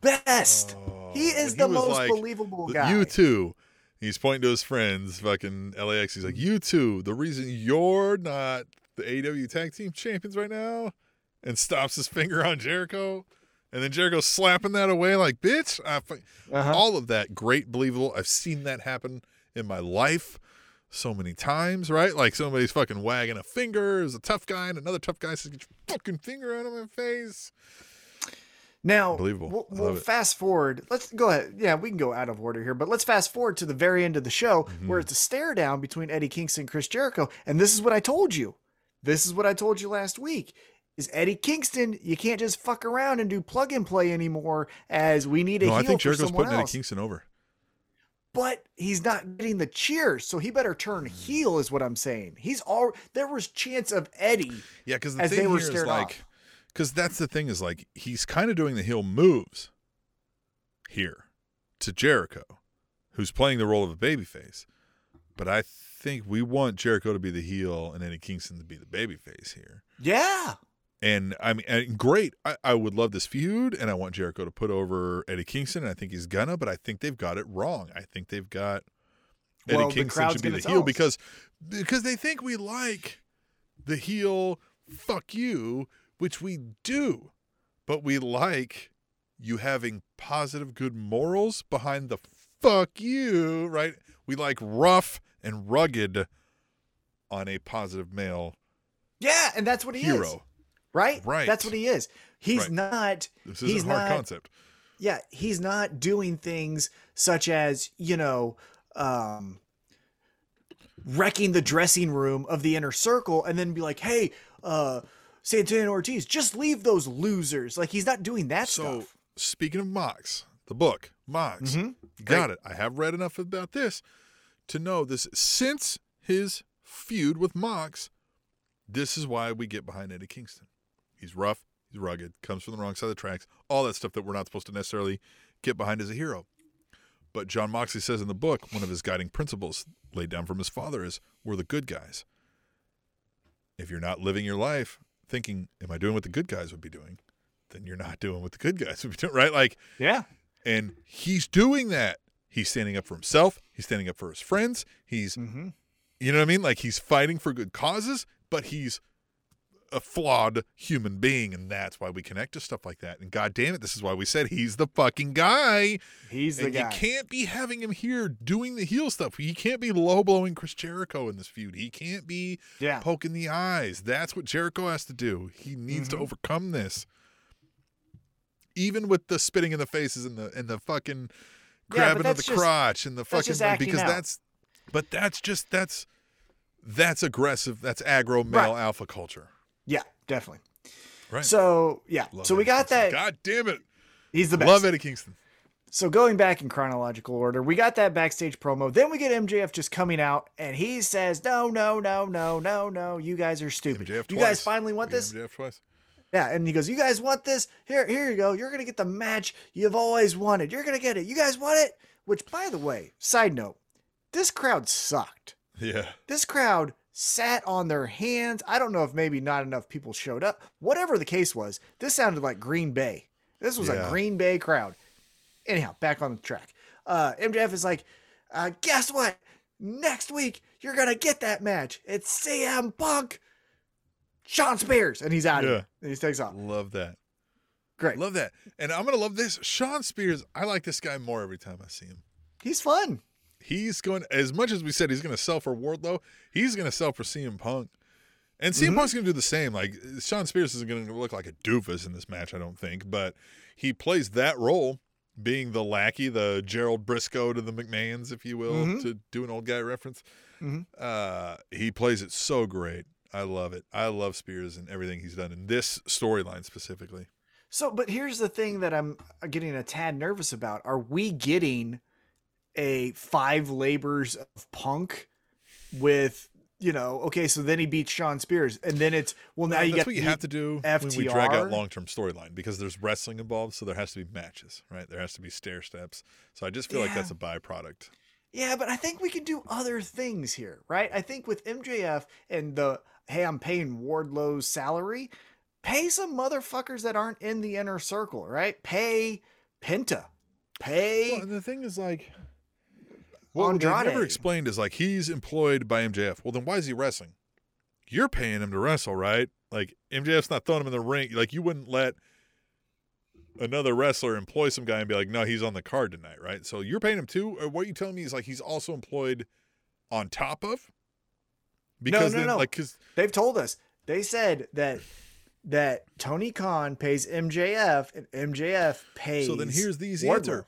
best. Oh, he is the he most like, believable guy. You too. He's pointing to his friends, fucking L A X. He's like, you two, the reason you're not the A E W Tag Team Champions right now, and stops his finger on Jericho. And then Jericho's slapping that away like, bitch. I f-. Uh-huh. All of that, great, believable. I've seen that happen in my life so many times, right? Like, somebody's fucking wagging a finger. There's a tough guy, and another tough guy says, get your fucking finger out of my face. Now, we'll, we'll fast forward. Let's go ahead. Yeah, we can go out of order here, but let's fast forward to the very end of the show mm-hmm. where it's a stare down between Eddie Kingston and Chris Jericho. And this is what I told you. This is what I told you last week is Eddie Kingston. You can't just fuck around and do plug and play anymore as we need a no, heel I think Jericho's putting else. Eddie Kingston over. But he's not getting the cheers, so he better turn mm-hmm. heel is what I'm saying. He's all there was chance of Eddie. Yeah, because the as thing they were here is like. Off. Because that's the thing is, like, he's kind of doing the heel moves here to Jericho, who's playing the role of a babyface. But I think we want Jericho to be the heel and Eddie Kingston to be the babyface here. Yeah. And, I mean, and great. I, I would love this feud, and I want Jericho to put over Eddie Kingston, and I think he's gonna, but I think they've got it wrong. I think they've got Eddie well, Kingston the should be the heel because, because they think we like the heel, fuck you, which we do, but we like you having positive good morals behind the fuck you, right? We like rough and rugged on a positive male Yeah, and that's what he hero. Is. Right? Right. That's what he is. He's right. not... This is a hard not, concept. Yeah, he's not doing things such as, you know... um wrecking the dressing room of the inner circle and then be like, hey... uh Santana Ortiz, just leave those losers. Like, he's not doing that so, stuff. So, speaking of Mox, the book, Mox, mm-hmm. got Great. It. I have read enough about this to know this. Since his feud with Mox, this is why we get behind Eddie Kingston. He's rough, he's rugged, comes from the wrong side of the tracks, all that stuff that we're not supposed to necessarily get behind as a hero. But Jon Moxley says in the book, one of his guiding principles laid down from his father is, we're the good guys. If you're not living your life... thinking, am I doing what the good guys would be doing? Then you're not doing what the good guys would be doing, right? Like, yeah. And he's doing that. He's standing up for himself. He's standing up for his friends. He's, mm-hmm. you know what I mean? Like, he's fighting for good causes, but he's a flawed human being, and that's why we connect to stuff like that. And God damn it, this is why we said he's the fucking guy. He's the and guy. You can't be having him here doing the heel stuff. He can't be low-blowing Chris Jericho in this feud. He can't be yeah. poking the eyes. That's what Jericho has to do. He needs mm-hmm. to overcome this. Even with the spitting in the faces and the and the fucking grabbing yeah, of the just, crotch and the fucking because out. that's but that's just that's that's aggressive. That's aggro male right. alpha culture. Yeah, definitely. Right. So, yeah. Love so we Eddie got Kingston. That. God damn it. He's the best. Love Eddie Kingston. So going back in chronological order, we got that backstage promo. Then we get M J F just coming out, and he says, no, no, no, no, no, no. You guys are stupid. You guys finally want this? M J F twice. Yeah, and he goes, you guys want this? Here, here you go. You're going to get the match you've always wanted. You're going to get it. You guys want it? Which, by the way, side note, this crowd sucked. Yeah. This crowd sat on their hands. I don't know if maybe not enough people showed up. Whatever the case was, this sounded like Green Bay. This was yeah. a Green Bay crowd. Anyhow, back on the track. Uh, M J F is like, uh, guess what? Next week, you're going to get that match. It's C M Punk, Sean Spears. And he's out yeah. of it. And he takes off. Love that. Great. Love that. And I'm going to love this. Sean Spears, I like this guy more every time I see him. He's fun. He's going, as much as we said he's going to sell for Wardlow, he's going to sell for C M Punk. And C M mm-hmm. Punk's going to do the same. Like, Sean Spears isn't going to look like a doofus in this match, I don't think. But he plays that role, being the lackey, the Gerald Briscoe to the McMahons, if you will, mm-hmm. to do an old guy reference. Mm-hmm. Uh, he plays it so great. I love it. I love Spears and everything he's done in this storyline specifically. So, but here's the thing that I'm getting a tad nervous about. Are we getting a five labors of Punk with... You know, okay, so then he beats Sean Spears, and then it's well now well, you that's what you have to do F T R. When we drag out long-term storyline, because there's wrestling involved, so there has to be matches, right? There has to be stair steps. So I just feel yeah. like that's a byproduct. Yeah, but I think we can do other things here, right? I think with M J F and the hey, I'm paying Wardlow's salary, pay some motherfuckers that aren't in the inner circle, right? Pay Penta, pay. Well, and the thing is like. What they never explained is like he's employed by M J F. Well, then why is he wrestling? You're paying him to wrestle, right? Like M J F's not throwing him in the ring. Like you wouldn't let another wrestler employ some guy and be like, no, he's on the card tonight, right? So you're paying him too? Or what you telling me is like he's also employed on top of? Because no, no, then, no. Like, cause... They've told us. They said that that Tony Khan pays M J F and M J F pays. So then here's the easy answer.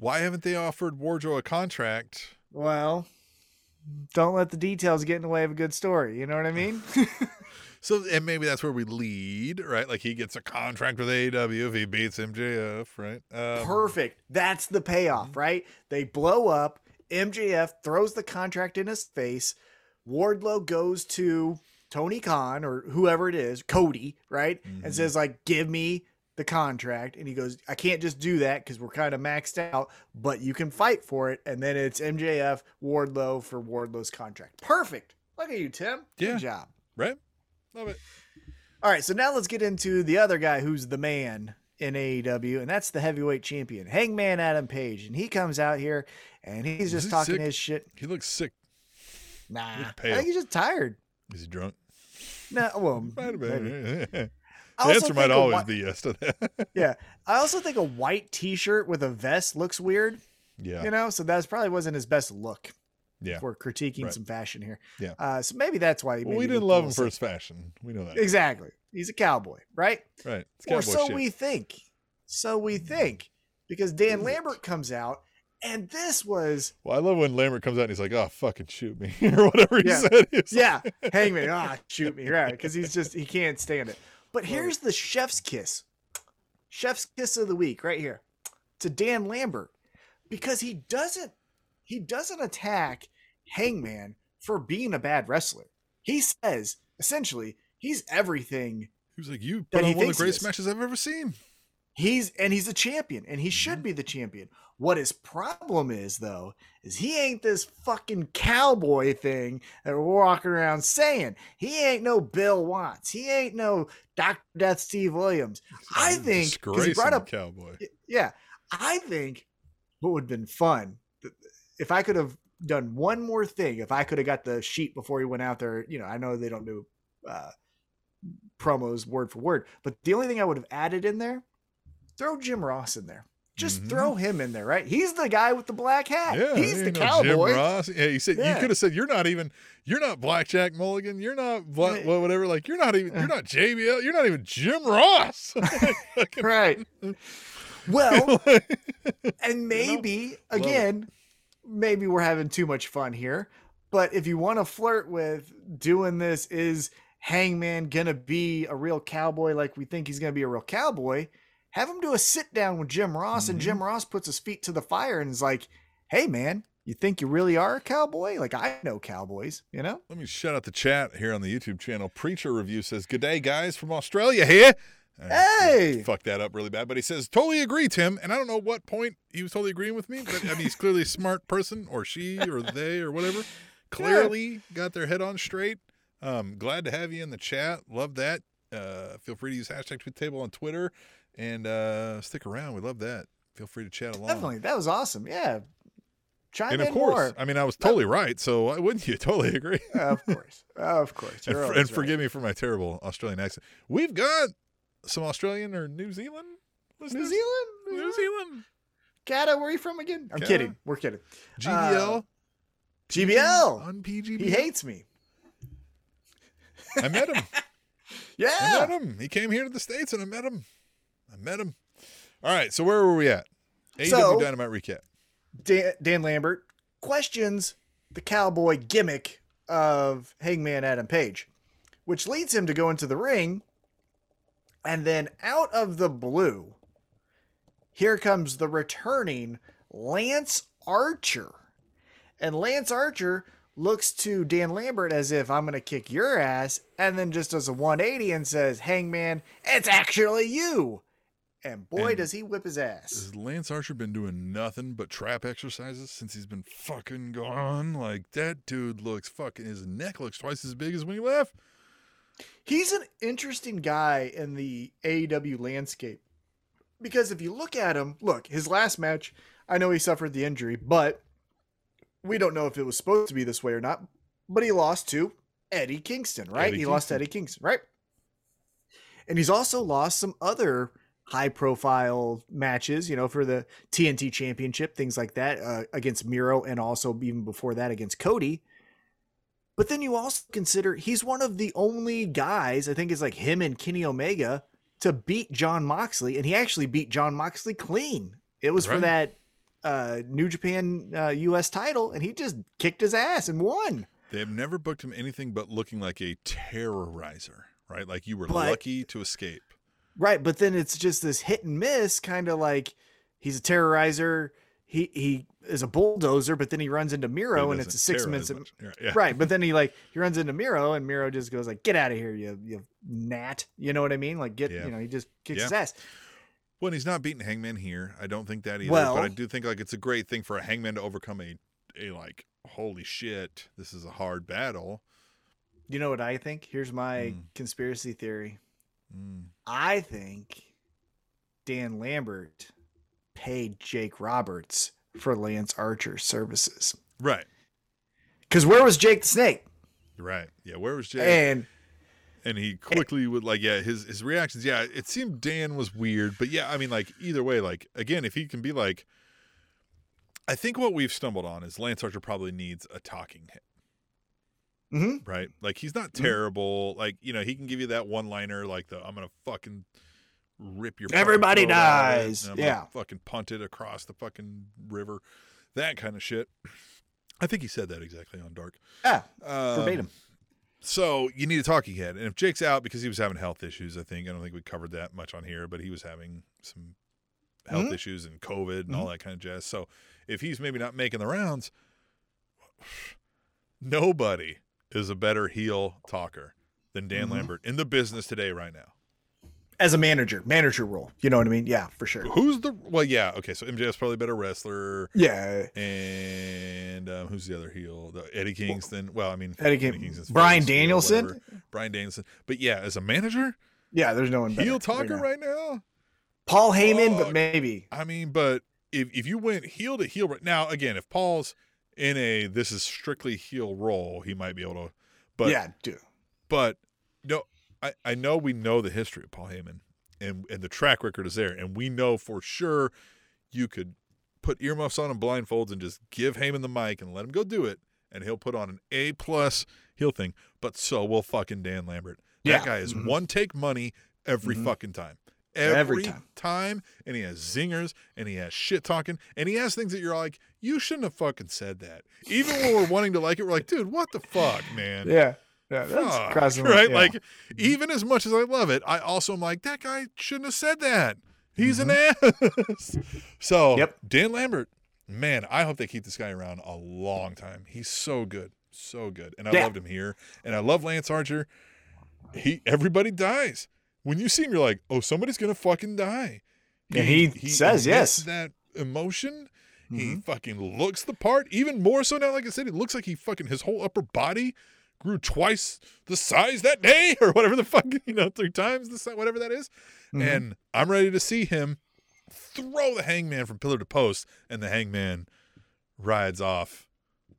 Why haven't they offered Wardlow a contract? Well, don't let the details get in the way of a good story. You know what I mean? So, and maybe that's where we lead, right? Like he gets a contract with A E W if he beats M J F, right? Um, Perfect. That's the payoff, right? They blow up. M J F throws the contract in his face. Wardlow goes to Tony Khan or whoever it is, Cody, right? Mm-hmm. And says like, give me the contract, and he goes, I can't just do that because we're kind of maxed out, but you can fight for it. And then it's M J F Wardlow for Wardlow's contract. Perfect. Look at you, Tim. Yeah. Good job. Right? Love it. All right. So now let's get into the other guy who's the man in A E W, and that's the heavyweight champion, Hangman Adam Page. And he comes out here and he's just talking his shit. He looks sick. Nah. He looks pale. I think he's just tired. Is he drunk? No, well, might have been. The answer might always white, be yes to that. Yeah. I also think a white t-shirt with a vest looks weird. Yeah. You know, so that probably wasn't his best look. Yeah. We're critiquing right. some fashion here. Yeah. Uh, so maybe that's why. He well, we didn't love him for his fashion. We know that. Exactly. He's a cowboy, right? Right. It's cowboy or so shit. we think. So we think. Because Dan Lambert comes out. And this was... Well, I love when Lambert comes out and he's like, oh, fucking shoot me. or whatever he yeah. said. He yeah. Like... Hangman. Ah, oh, shoot me. Right. Because he's just... He can't stand it. But here's the chef's kiss, chef's kiss of the week right here to Dan Lambert, because he doesn't, he doesn't attack Hangman for being a bad wrestler. He says, essentially, he's everything. He was like, you put on one of the greatest matches I've ever seen. He's, and he's a champion, and he should mm-hmm. be the champion. What his problem is, though, is he ain't this fucking cowboy thing that we're walking around saying. He ain't no Bill Watts. He ain't no Doctor Death Steve Williams. I think, because he brought up cowboy. Yeah, I think what would have been fun if I could have done one more thing. If I could have got the sheet before he went out there, you know, I know they don't do uh, promos word for word, but the only thing I would have added in there. Throw Jim Ross in there. Just mm-hmm. throw him in there, right? He's the guy with the black hat. Yeah, he's the cowboy. Jim Ross. Yeah, you said yeah. you could have said you're not even you're not Blackjack Mulligan. You're not Bla- well, whatever. Like you're not even you're not J B L. You're not even Jim Ross. Right. Well, and maybe you know, again, maybe we're having too much fun here. But if you want to flirt with doing this, is Hangman gonna be a real cowboy? Like we think he's gonna be a real cowboy. Have him do a sit down with Jim Ross, mm-hmm. and Jim Ross puts his feet to the fire and is like, hey, man, you think you really are a cowboy? Like, I know cowboys, you know? Let me shout out the chat here on the YouTube channel. Preacher Review says, good day, guys, from Australia here. Hey! Fuck that up really bad. But he says, totally agree, Tim. And I don't know what point he was totally agreeing with me, but I mean, he's clearly a smart person, or she, or they, or whatever. Clearly yeah. got their head on straight. Um, glad to have you in the chat. Love that. Uh, feel free to use hashtag Tweet Table on Twitter. And uh, stick around. We love that. Feel free to chat along. Definitely. That was awesome. Yeah. Chime and of in course, more. I mean, I was totally right. So why wouldn't you totally agree? Of course. Of course. And, and forgive right. me for my terrible Australian accent. We've got some Australian or New Zealand listeners. New Zealand? New, New Zealand? Zealand. Gata, where are you from again? I'm Gata. kidding. We're kidding. G B L. Uh, G B L. On P G B L. He hates me. I met him. Yeah. I met him. He came here to the States and I met him. I met him. All right. So where were we at? A E W so, Dynamite recap. Dan, Dan Lambert questions the cowboy gimmick of Hangman Adam Page, which leads him to go into the ring. And then out of the blue, here comes the returning Lance Archer. And Lance Archer looks to Dan Lambert as if I'm going to kick your ass, and then just does a one eighty and says, Hangman, it's actually you. And boy, and does he whip his ass. Has Lance Archer been doing nothing but trap exercises since he's been fucking gone? Like, that dude looks fucking, his neck looks twice as big as when he left. He's an interesting guy in the A E W landscape. Because if you look at him, look, his last match, I know he suffered the injury, but we don't know if it was supposed to be this way or not, but he lost to Eddie Kingston, right? Eddie he Kingston. lost to Eddie Kingston, right? And he's also lost some other high-profile matches, you know, for the T N T Championship, things like that, uh, against Miro, and also even before that against Cody. But then you also consider he's one of the only guys, I think it's like him and Kenny Omega, to beat Jon Moxley, and he actually beat Jon Moxley clean. It was right. for that uh, New Japan uh, U S title, and he just kicked his ass and won. They have never booked him anything but looking like a terrorizer, right? Like you were but, lucky to escape. Right, but then it's just this hit and miss, kind of like he's a terrorizer, he he is a bulldozer, but then he runs into Miro, and it's a six minutes. Of, yeah. Right, but then he like he runs into Miro, and Miro just goes like, "Get out of here, you you gnat!" You know what I mean? Like, get yeah. you know, he just kicks yeah. his ass. Well, he's not beating Hangman here. I don't think that either. Well, but I do think like it's a great thing for a Hangman to overcome a a like, holy shit, this is a hard battle. You know what I think? Here's my mm. conspiracy theory. Mm. I think Dan Lambert paid Jake Roberts for Lance Archer's services. Right. Because where was Jake the Snake? Right. Yeah, where was Jake? And and he quickly and, would like, yeah, his, his reactions. Yeah, it seemed Dan was weird. But yeah, I mean, like, either way, like, again, if he can be like, I think what we've stumbled on is Lance Archer probably needs a talking hit. Mm-hmm. Right? Like, he's not terrible. Mm-hmm. Like, you know, he can give you that one-liner, like the, I'm going to fucking rip your everybody dies and yeah fucking punted across the fucking river, that kind of shit. I think he said that exactly on Dark. Yeah, um, verbatim. So you need a talking head, and if Jake's out because he was having health issues, I think I don't think we covered that much on here, but he was having some health mm-hmm. issues and COVID and mm-hmm. all that kind of jazz. So if he's maybe not making the rounds, nobody is a better heel talker than Dan mm-hmm. Lambert in the business today right now. As a manager, manager role. You know what I mean? Yeah, for sure. Who's the... Well, yeah. Okay, so M J F's probably a better wrestler. Yeah. And um, who's the other heel? The Eddie Kingston. Well, I mean... Eddie, Eddie Kingston. Brian Danielson. Brian Danielson. But yeah, as a manager? Yeah, there's no one better. Heel talker right now? Right now? Paul Heyman, uh, but maybe. I mean, but if, if you went heel to heel... right now, again, if Paul's in a this is strictly heel role, he might be able to... But, yeah, dude. But, no... I, I know we know the history of Paul Heyman, and, and the track record is there, and we know for sure you could put earmuffs on and blindfolds and just give Heyman the mic and let him go do it, and he'll put on an A-plus heel thing, but so will fucking Dan Lambert. Yeah. That guy is mm-hmm. one-take money every mm-hmm. fucking time. Every, every time. time, and he has zingers, and he has shit-talking, and he has things that you're like, you shouldn't have fucking said that. Even when we're wanting to like it, we're like, dude, what the fuck, man? Yeah. Yeah, that's Fuck, crossing right? Yeah. Like, even as much as I love it, I also am like, that guy shouldn't have said that. He's mm-hmm. an ass. So, yep. Dan Lambert, man, I hope they keep this guy around a long time. He's so good, so good, and I yeah. loved him here. And I love Lance Archer. He, everybody dies when you see him. You're like, oh, somebody's gonna fucking die. He, and he, he says yes. That emotion. Mm-hmm. He fucking looks the part, even more so now. Like I said, it looks like he fucking his whole upper body grew twice the size that day, or whatever the fuck, you know, three times the size, whatever that is. Mm-hmm. And I'm ready to see him throw the Hangman from pillar to post, and the Hangman rides off,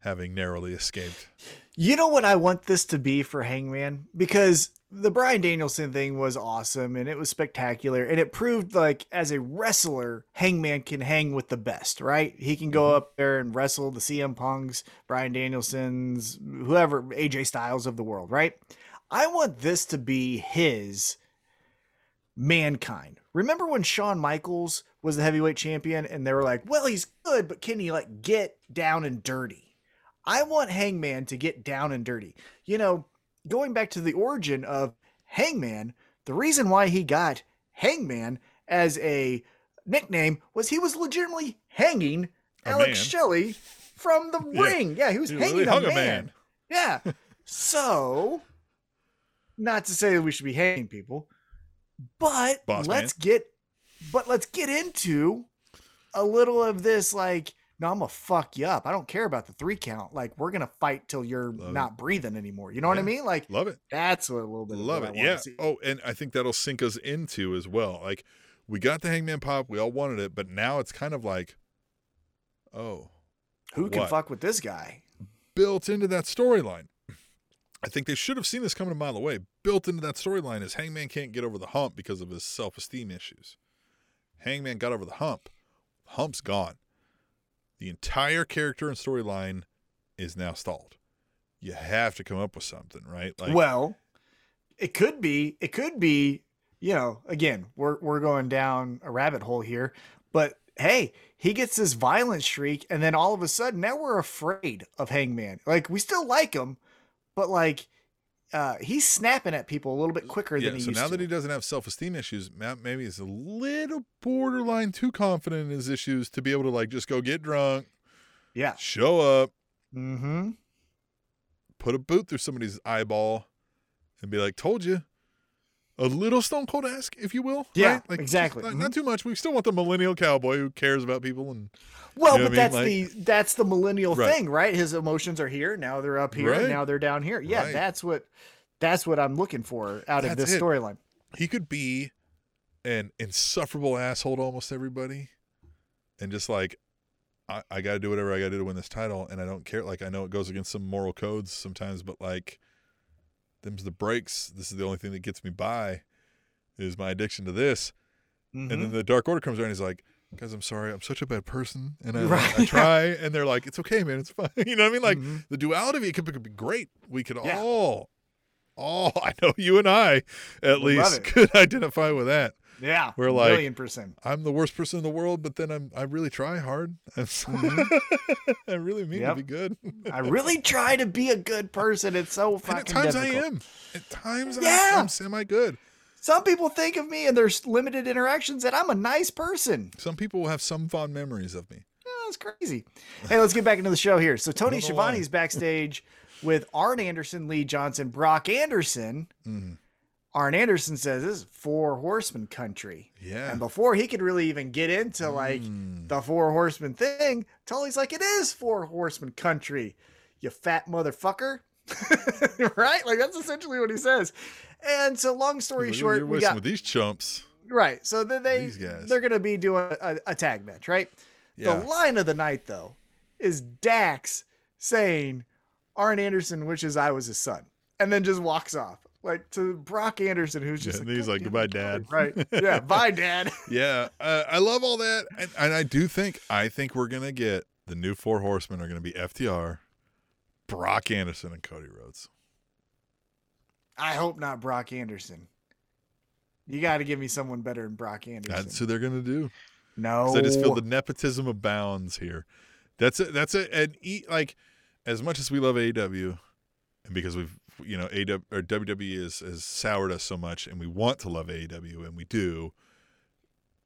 having narrowly escaped. You know what I want this to be for Hangman? Because the Brian Danielson thing was awesome, and it was spectacular, and it proved, like, as a wrestler, Hangman can hang with the best, right? He can go up there and wrestle the C M Punks, Brian Danielsons, whoever, A J Styles of the world, right? I want this to be his Mankind. Remember when Shawn Michaels was the heavyweight champion and they were like, well, he's good, but can he like get down and dirty? I want Hangman to get down and dirty. You know, going back to the origin of Hangman, the reason why he got Hangman as a nickname was he was legitimately hanging a Alex man. Shelley from the yeah. ring. Yeah, he was he hanging really a, man. a man. Yeah. So, not to say that we should be hanging people, but Boss let's man. get but let's get into a little of this like, no, I'm gonna fuck you up. I don't care about the three count. Like, we're gonna fight till you're love not it. breathing anymore. You know yeah. what I mean? Like, love it. That's what a little bit. Love of it. I yeah. See. Oh, and I think that'll sink us into as well. Like, we got the Hangman pop. We all wanted it, but now it's kind of like, oh, who what? can fuck with this guy? Built into that storyline. I think they should have seen this coming a mile away. Built into that storyline is Hangman can't get over the hump because of his self-esteem issues. Hangman got over the hump. Hump's gone. The entire character and storyline is now stalled. You have to come up with something, right? Like, well, it could be, it could be, you know, again, we're we're going down a rabbit hole here, but hey, he gets this violent streak, and then all of a sudden, now we're afraid of Hangman. Like, we still like him, but like, uh, he's snapping at people a little bit quicker yeah, than he so used to. So now that he doesn't have self-esteem issues, Matt maybe he's a little borderline too confident in his issues to be able to like just go get drunk, yeah, show up, mm-hmm. put a boot through somebody's eyeball, and be like, "Told you." A little Stone Cold-esque, if you will. Yeah, right? Like, exactly. Not, mm-hmm. not too much. We still want the millennial cowboy who cares about people. And well, you know but I mean? that's like, the that's the millennial right. thing, right? His emotions are here now; they're up here, right. and now they're down here. Yeah, right. that's what that's what I'm looking for out that's of this storyline. He could be an insufferable asshole to almost everybody, and just like, I, I got to do whatever I got to do to win this title, and I don't care. Like, I know it goes against some moral codes sometimes, but like, them's the breaks. This is the only thing that gets me by is my addiction to this. Mm-hmm. And then the Dark Order comes around. He's like, guys, I'm sorry. I'm such a bad person. And I, right. I, I try. And they're like, it's okay, man. It's fine. You know what I mean? Like mm-hmm. the duality of it could, could be great. We could yeah. all, all, I know you and I at we least could identify with that. Yeah. We're like, million percent. I'm the worst person in the world, but then I'm, I really try hard. Mm-hmm. I really mean yep. to be good. I really try to be a good person. It's so fucking and at times difficult. I am. At times yeah. I, I'm semi-good. Some people think of me and there's limited interactions that I'm a nice person. Some people will have some fond memories of me. Oh, that's crazy. Hey, let's get back into the show here. So Tony Schiavone's backstage with Arn Anderson, Lee Johnson, Brock Anderson. Mm-hmm. Arn Anderson says this is four horsemen country. Yeah. And before he could really even get into like mm. the four horsemen thing, Tully's like, it is four horsemen country, you fat motherfucker. Right? Like, that's essentially what he says. And so long story Look, short, you're we got with these chumps. Right. So then they, they're going to be doing a, a tag match, right? Yeah. The line of the night though is Dax saying Arn Anderson wishes I was his son, and then just walks off. Like, to Brock Anderson, who's just yeah, like, and he's like, goodbye, Dad. Right. Yeah, bye, Dad. Yeah, uh, I love all that. And, and I do think, I think we're going to get the new Four Horsemen are going to be F T R, Brock Anderson, and Cody Rhodes. I hope not Brock Anderson. You got to give me someone better than Brock Anderson. That's who they're going to do. No. Because I just feel the nepotism abounds here. That's a, that's a, an e, like, as much as we love A E W, and because we've, you know, A W or W W E is, has soured us so much, and we want to love A E W, and we do.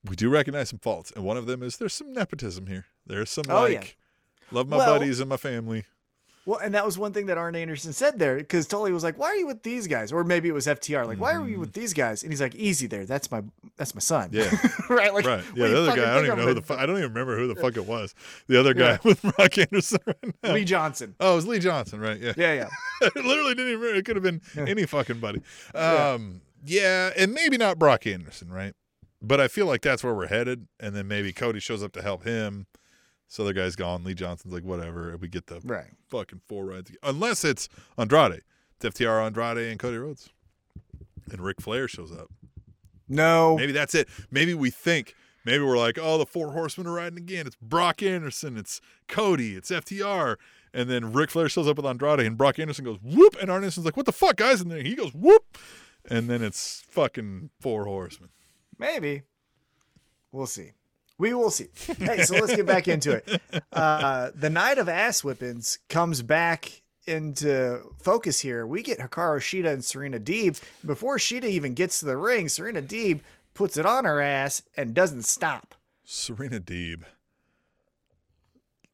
We do recognize some faults, and one of them is there's some nepotism here. There's some oh, like, yeah. love my well, buddies and my family. Well, and that was one thing that Arn Anderson said there, because Tully was like, "Why are you with these guys?" Or maybe it was F T R, like, mm-hmm. "Why are you with these guys?" And he's like, "Easy there, that's my that's my son." Yeah, right. Like, right. Yeah, the other guy, I don't even know who the fu- I don't even remember who the fuck it was. The other guy yeah. with Brock Anderson, right now. Lee Johnson. Oh, it was Lee Johnson, right? Yeah, yeah, yeah. Literally didn't even remember. It could have been any fucking buddy. Um, yeah. yeah, and maybe not Brock Anderson, right? But I feel like that's where we're headed. And then maybe Cody shows up to help him. So the guy's gone. Lee Johnson's like, whatever. And we get the right. fucking four rides. Unless it's Andrade. It's F T R, Andrade, and Cody Rhodes. And Ric Flair shows up. No. Maybe that's it. Maybe we think. Maybe we're like, oh, the four horsemen are riding again. It's Brock Anderson. It's Cody. It's F T R. And then Ric Flair shows up with Andrade, and Brock Anderson goes, whoop. And Anderson's like, what the fuck, guys? And then he goes, whoop. And then it's fucking Four Horsemen. Maybe. We'll see. We will see. Hey, so let's get back into it. Uh, the night of ass whippings comes back into focus here. We get Hikaru Shida and Serena Deeb. Before Shida even gets to the ring, Serena Deeb puts it on her ass and doesn't stop. Serena Deeb.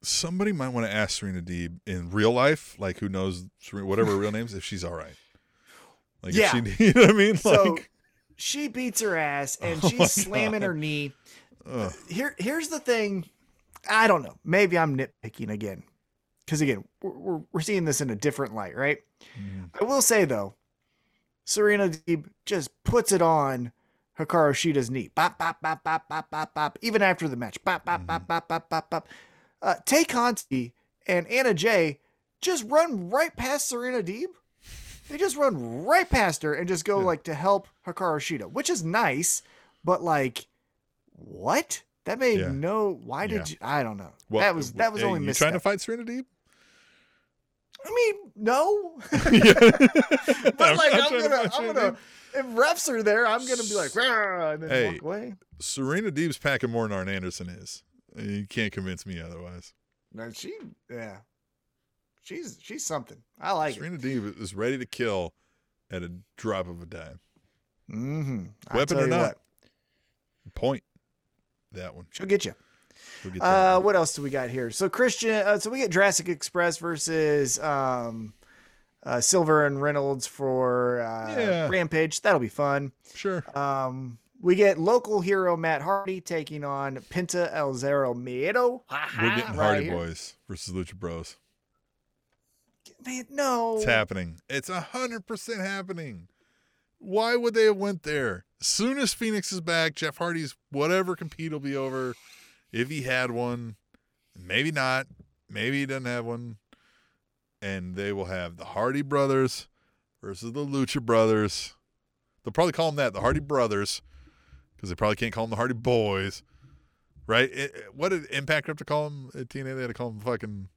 Somebody might want to ask Serena Deeb in real life, like who knows, whatever her real name is, if she's all right. Like, yeah. If she, you know what I mean? So like, she beats her ass and oh she's slamming God. her knee. Ugh. Here, here's the thing. I don't know. Maybe I'm nitpicking again. Because again, we're, we're seeing this in a different light, right? Mm. I will say though, Serena Deeb just puts it on Hikaru Shida's knee. Bop, bop, bop, bop, bop, bop, bop. Even after the match. Bop, bop, mm. bop, bop, bop, bop, bop. Uh, Tay Conti and Anna Jay just run right past Serena Deeb. They just run right past her and just go yeah. like to help Hikaru Shida, which is nice, but like, what? That made yeah. no. Why did yeah. you? I don't know. Well, that was that was hey, only you trying to fight Serena Deeb. I mean, no. but like, I'm, I'm, I'm gonna, I'm gonna. If refs are there, I'm gonna be like, rah, and then hey, walk away. Serena Deeb's packing more than Arn Anderson is. You can't convince me otherwise. No, she, yeah, she's she's something. I like Serena it. Serena Deeb is ready to kill at a drop of a dime. Mm-hmm. Weapon or not, what. Point that one. She'll get you. She'll get uh, what else do we got here? So Christian, uh, so we get Jurassic Express versus um, uh, Silver and Reynolds for uh, yeah. Rampage. That'll be fun. Sure. Um. We get local hero Matt Hardy taking on Penta El Zero Miedo. Aha, We're getting Hardy right Boys versus Lucha Bros. Man, no. It's happening. It's one hundred percent happening. Why would they have went there? As soon as Phoenix is back, Jeff Hardy's whatever compete will be over. If he had one, maybe not. Maybe he doesn't have one. And they will have the Hardy Brothers versus the Lucha Brothers. They'll probably call them that, the Hardy Brothers. Because they probably can't call them the Hardy Boys, right? It, it, what did Impact have to call them at T N A? They had to call them fucking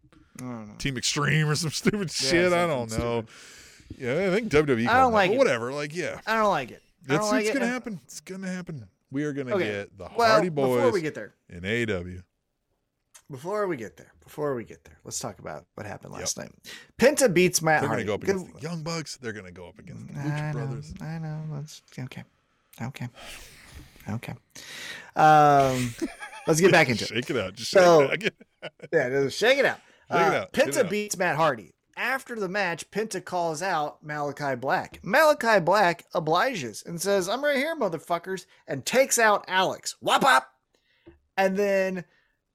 Team Extreme or some stupid yeah, shit. I don't know. Stupid. Yeah, I think W W E. I don't like it. Whatever. Like, yeah. I don't like it. I don't it's like it's it. gonna happen. It's gonna happen. We are gonna okay. get the well, Hardy Boys. Before we get there, in A E W. Before we get there, before we get there, let's talk about what happened last yep. night. Penta beats Matt Hardy. They're gonna Hardy. go up against Good. the Young Bucks. They're gonna go up against the Lucha I Brothers. Know, I know. That's okay. Okay. Okay. Um, let's get back into shake it. Shake it out. Just shake so, it out. yeah, just shake it out. Shake uh, it out. Penta it beats out. Matt Hardy. After the match, Penta calls out Malakai Black. Malakai Black obliges and says, I'm right here, motherfuckers, and takes out Alex. Wop wop. And then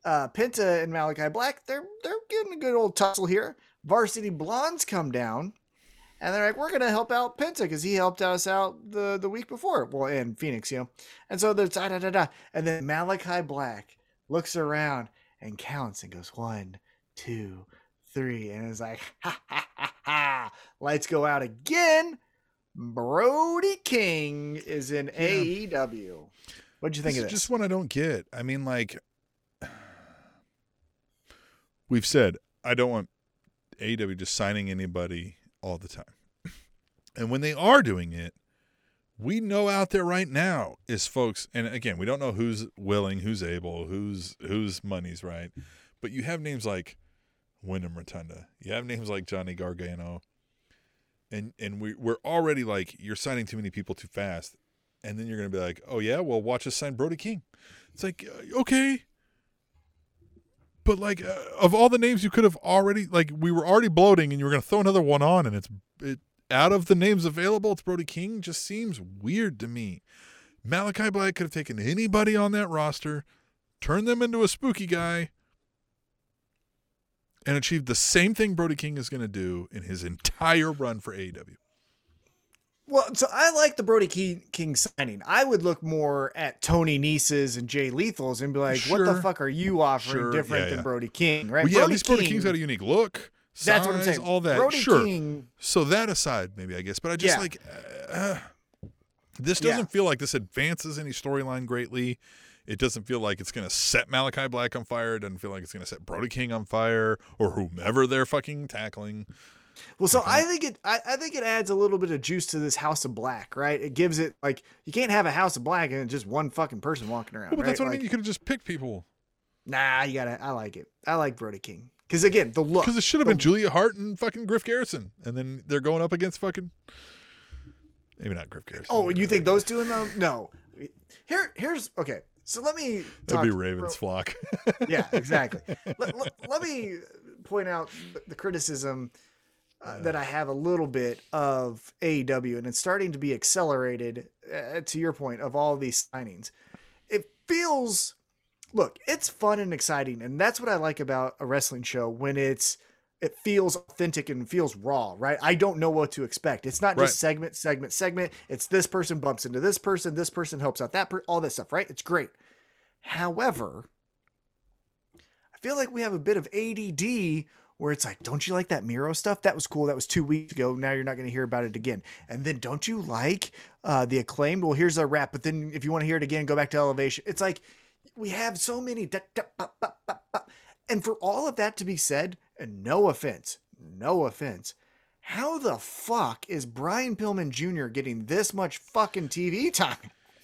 uh, Penta and Malakai Black, they're they're getting a good old tussle here. Varsity Blondes come down. And they're like, we're going to help out Penta because he helped us out the, the week before. Well, in Phoenix, you know. And so there's da da da da. And then Malakai Black looks around and counts and goes, one, two, three. And it's like, ha, ha, ha, ha. Lights go out again. Brody King is in yeah. A E W. What'd you think this of this? It's just one I don't get. I mean, like, we've said, I don't want A E W just signing anybody all the time. And when they are doing it, we know out there right now is folks, and again, we don't know who's willing, who's able, who's whose money's right. But you have names like Wyndham Rotunda. You have names like Johnny Gargano. And and we we're already like, you're signing too many people too fast. And then you're going to be like, "Oh yeah, well watch us sign Brody King." It's like, "Okay." But, like, uh, of all the names you could have already, like, we were already bloating and you were going to throw another one on, and it's it, out of the names available, it's Brody King. Just seems weird to me. Malakai Black could have taken anybody on that roster, turned them into a spooky guy, and achieved the same thing Brody King is going to do in his entire run for A E W. Well, so I like the Brody King, King signing. I would look more at Tony Nese's and Jay Lethal's and be like, sure. what the fuck are you offering sure. different yeah, yeah. than Brody King? Right? Well, yeah, Brody at least Brody King, King's got a unique look. Size, that's what I'm saying. All that. Brody sure. King, so that aside, maybe, I guess. But I just yeah. like, uh, this doesn't yeah. feel like this advances any storyline greatly. It doesn't feel like it's going to set Malakai Black on fire. It doesn't feel like it's going to set Brody King on fire or whomever they're fucking tackling. Well, so okay. I think it I, I think it adds a little bit of juice to this House of Black, right? It gives it, like, you can't have a House of Black and just one fucking person walking around. Well, but right? that's what like, I mean. You could have just picked people. Nah, you gotta. I like it. I like Brody King. Because, again, the look. Because it should have been Julia Hart and fucking Griff Garrison. And then they're going up against fucking. Maybe not Griff Garrison. Oh, you think those two in them? No. Here, here's. Okay. So let me. That'd be Raven's Bro- flock. Yeah, exactly. let, let, let me point out the criticism. Uh, that I have a little bit of A E W, and it's starting to be accelerated uh, to your point of all these signings. It feels, look, it's fun and exciting. And that's what I like about a wrestling show when it's, it feels authentic and feels raw, right? I don't know what to expect. It's not just right. segment, segment, segment. It's this person bumps into this person. This person helps out that per- all this stuff, right? It's great. However, I feel like we have a bit of A D D where it's like, don't you like that Miro stuff? That was cool. That was two weeks ago. Now you're not going to hear about it again. And then don't you like uh, the Acclaimed? Well, here's our wrap. But then if you want to hear it again, go back to Elevation. It's like we have so many. Da, da, ba, ba, ba, ba. And for all of that to be said, and no offense, no offense, how the fuck is Brian Pillman Junior getting this much fucking T V time?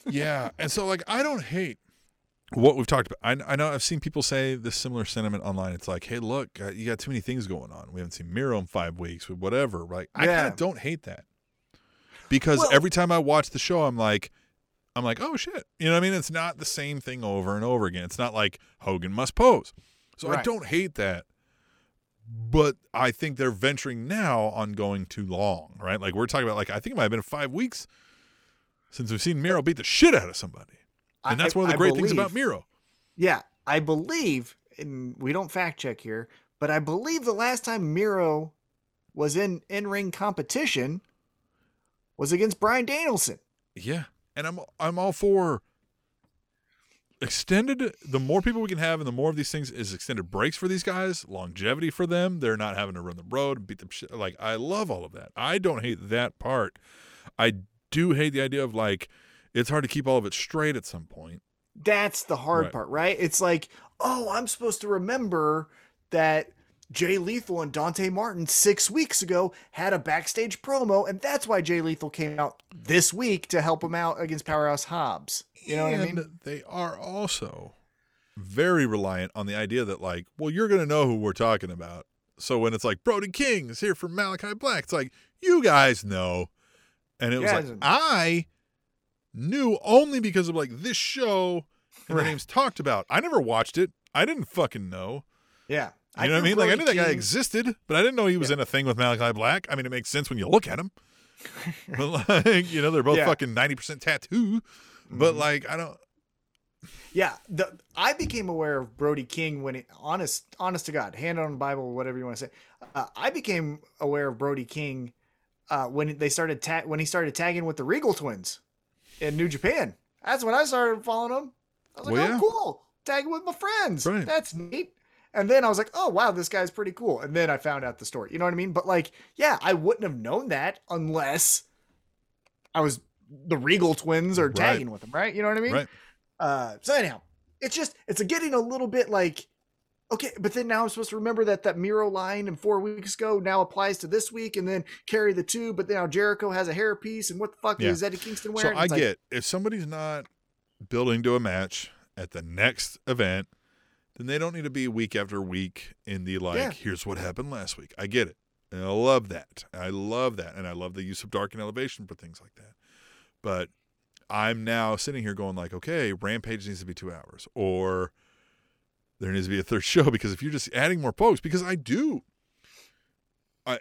Yeah. And so, like, I don't hate what we've talked about. I, I know I've seen people say this similar sentiment online. It's like, hey, look, you got too many things going on. We haven't seen Miro in five weeks, whatever. Like, yeah. I kind of don't hate that because well, every time I watch the show, I'm like, I'm like, oh shit. You know what I mean? It's not the same thing over and over again. It's not like Hogan must pose. So right. I don't hate that, but I think they're venturing now on going too long, right? Like we're talking about, like, I think it might've been five weeks since we've seen Miro beat the shit out of somebody. And that's one of the I great believe, things about Miro. Yeah, I believe, and we don't fact check here, but I believe the last time Miro was in in-ring competition was against Brian Danielson. Yeah, and I'm I'm all for extended. The more people we can have, and the more of these things is extended breaks for these guys, longevity for them. They're not having to run the road and beat them shit. Like I love all of that. I don't hate that part. I do hate the idea of like. It's hard to keep all of it straight at some point. That's the hard right. part, right? It's like, oh, I'm supposed to remember that Jay Lethal and Dante Martin six weeks ago had a backstage promo, and that's why Jay Lethal came out this week to help him out against Powerhouse Hobbs. You know and what I mean? They are also very reliant on the idea that, like, well, you're going to know who we're talking about. So when it's like, Brody King is here for Malakai Black, it's like, you guys know. And it yeah, was like, I... knew only because of like this show and right. their name's talked about. I never watched it. I didn't fucking know. Yeah. You know I what I mean? Brody like I knew that King. Guy existed, but I didn't know he was yeah. in a thing with Malakai Black. I mean, it makes sense when you look at him. But like, you know, they're both yeah. fucking ninety percent tattoo. But mm-hmm. like, I don't. Yeah. The, I became aware of Brody King when it, honest, honest to God, hand on the Bible, whatever you want to say. Uh, I became aware of Brody King uh, when they started ta- when he started tagging with the Regal Twins. In New Japan. That's when I started following him. I was like, well, yeah. oh, cool. Tagging with my friends. Right. That's neat. And then I was like, oh, wow, this guy's pretty cool. And then I found out the story. You know what I mean? But like, yeah, I wouldn't have known that unless I was the Regal Twins or tagging right. with them, right? You know what I mean? Right. Uh, so anyhow, it's just, it's a getting a little bit like, okay, but then now I'm supposed to remember that that Miro line and four weeks ago now applies to this week and then carry the two, but now Jericho has a hairpiece and what the fuck yeah. is Eddie Kingston wearing? So I get, like, if somebody's not building to a match at the next event, then they don't need to be week after week in the like, yeah. here's what happened last week. I get it. And I love that. I love that. And I love the use of Dark and Elevation for things like that. But I'm now sitting here going like, okay, Rampage needs to be two hours or... there needs to be a third show because if you're just adding more folks, because I do, I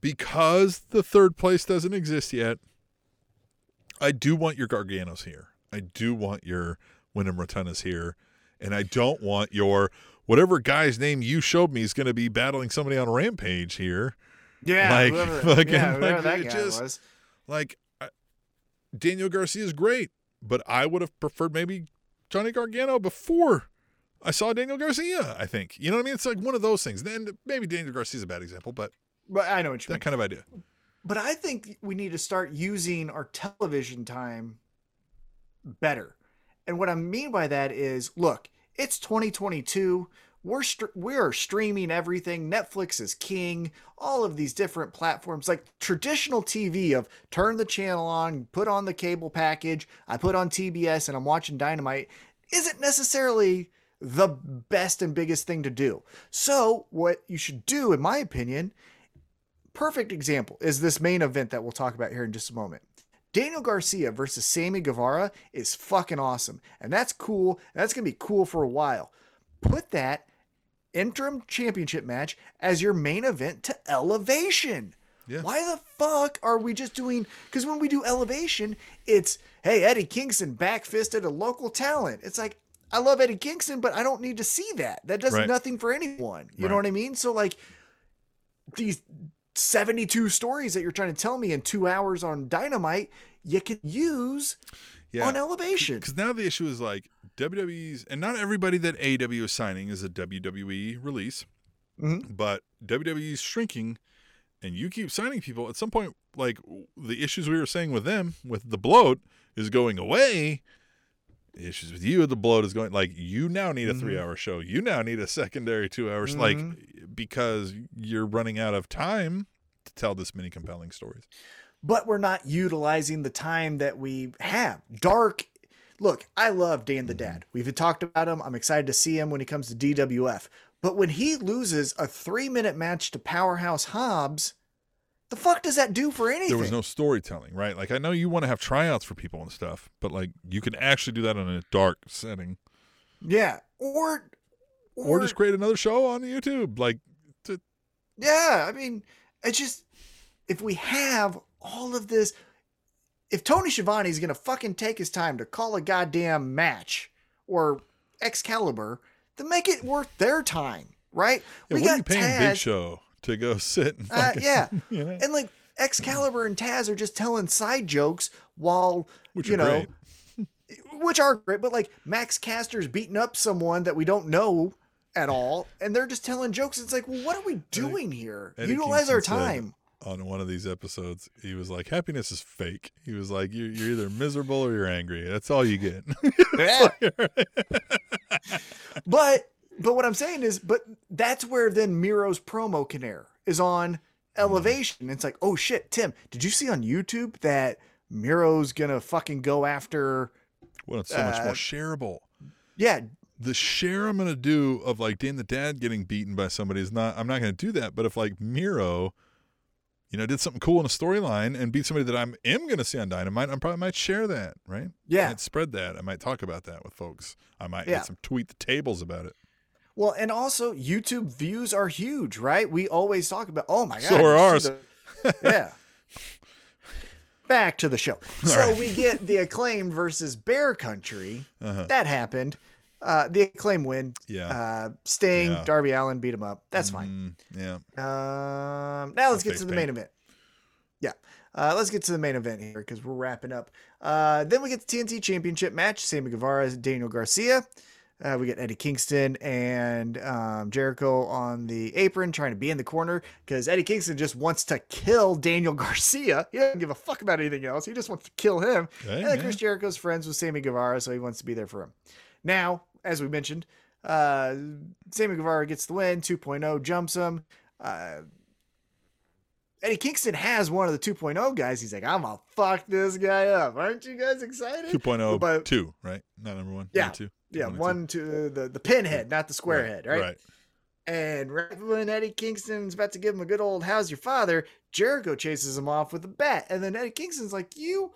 because the third place doesn't exist yet, I do want your Garganos here. I do want your Wyndham Rotundas here. And I don't want your whatever guy's name you showed me is going to be battling somebody on Rampage here. Yeah, like, whoever, fucking, yeah, whoever like, that guy just, was. Like, I, Daniel Garcia is great, but I would have preferred maybe Johnny Gargano before I saw Daniel Garcia, I think. You know what I mean? It's like one of those things. Then maybe Daniel Garcia's a bad example, but, but I know what you that mean. Kind of idea. But I think we need to start using our television time better. And what I mean by that is, look, it's twenty twenty-two. We're st- we're streaming everything. Netflix is king. All of these different platforms, like traditional T V of turn the channel on, put on the cable package. I put on T B S and I'm watching Dynamite. Isn't necessarily the best and biggest thing to do. So what you should do, in my opinion, perfect example is this main event that we'll talk about here in just a moment. Daniel Garcia versus Sammy Guevara is fucking awesome. And that's cool. And that's going to be cool for a while. Put that interim championship match as your main event to Elevation. Yeah. Why the fuck are we just doing... Because when we do Elevation, it's, hey, Eddie Kingston backfisted a local talent. It's like, I love Eddie Kingston, but I don't need to see that. That does right. nothing for anyone. You right. know what I mean? So, like, these seventy-two stories that you're trying to tell me in two hours on Dynamite, you could use yeah. on Elevation. Because now the issue is, like, W W E's... And not everybody that A E W is signing is a W W E release. Mm-hmm. But W W E's shrinking, and you keep signing people. At some point, like, the issues we were saying with them, with the bloat, is going away. The issues with you, the bloat is going... Like, you now need a mm-hmm. three-hour show. You now need a secondary two hours. Mm-hmm. Like, because you're running out of time to tell this many compelling stories. But we're not utilizing the time that we have. Dark... Look, I love Dan the Dad. We've talked about him. I'm excited to see him when he comes to D W F. But when he loses a three-minute match to Powerhouse Hobbs... The fuck does that do for anything? There was no storytelling, right? Like, I know you want to have tryouts for people and stuff, but like, you can actually do that in a dark setting. Yeah, or or, or just create another show on YouTube. Like, to... yeah, I mean, it's just if we have all of this, if Tony Schiavone is gonna fucking take his time to call a goddamn match or Excalibur, then make it worth their time, right? Yeah, we what got are you paying Taz- Big Show? To go sit and fucking, uh, yeah. You know? And like Excalibur and Taz are just telling side jokes while, which you know, great. which are great, but like Max Caster's beating up someone that we don't know at all. And they're just telling jokes. It's like, well, what are we doing Eddie, here? Eddie Utilize Kingston our time. On one of these episodes, he was like, happiness is fake. He was like, you're, you're either miserable or you're angry. That's all you get. but, But what I'm saying is, but that's where then Miro's promo can air is on Elevation. It's like, oh shit, Tim, did you see on YouTube that Miro's gonna fucking go after? Well, it's so uh, much more shareable. Yeah, the share I'm gonna do of like Dan the Dad getting beaten by somebody is not. I'm not gonna do that. But if like Miro, you know, did something cool in a storyline and beat somebody that I am gonna see on Dynamite, I probably might share that, right? Yeah, I might spread that. I might talk about that with folks. I might yeah. get some tweet the tables about it. Well, and also YouTube views are huge, right? We always talk about, oh my God. So are ours. The, yeah. Back to the show. All so right. we get the Acclaimed versus Bear Country. Uh-huh. That happened. Uh, the Acclaimed win. Yeah. Uh, Sting, yeah. Darby Allin beat him up. That's fine. Mm, yeah. Um, now let's That's get to the main paint. event. Yeah. Uh, let's get to the main event here because we're wrapping up. Uh, then we get the T N T Championship match. Sammy Guevara, Daniel Garcia. Uh, we get Eddie Kingston and um, Jericho on the apron trying to be in the corner because Eddie Kingston just wants to kill Daniel Garcia. He doesn't give a fuck about anything else. He just wants to kill him. Hey, and then Chris Jericho's friends with Sammy Guevara, so he wants to be there for him. Now, as we mentioned, uh, Sammy Guevara gets the win. two point oh jumps him. Uh, Eddie Kingston has one of the two point oh guys. He's like, I'm going to fuck this guy up. Aren't you guys excited? two point oh, but, two, right? Not number one. Yeah. Number two. Yeah, one to the, the pinhead, not the square right, head, right? Right. And right when Eddie Kingston's about to give him a good old how's your father, Jericho chases him off with a bat. And then Eddie Kingston's like, you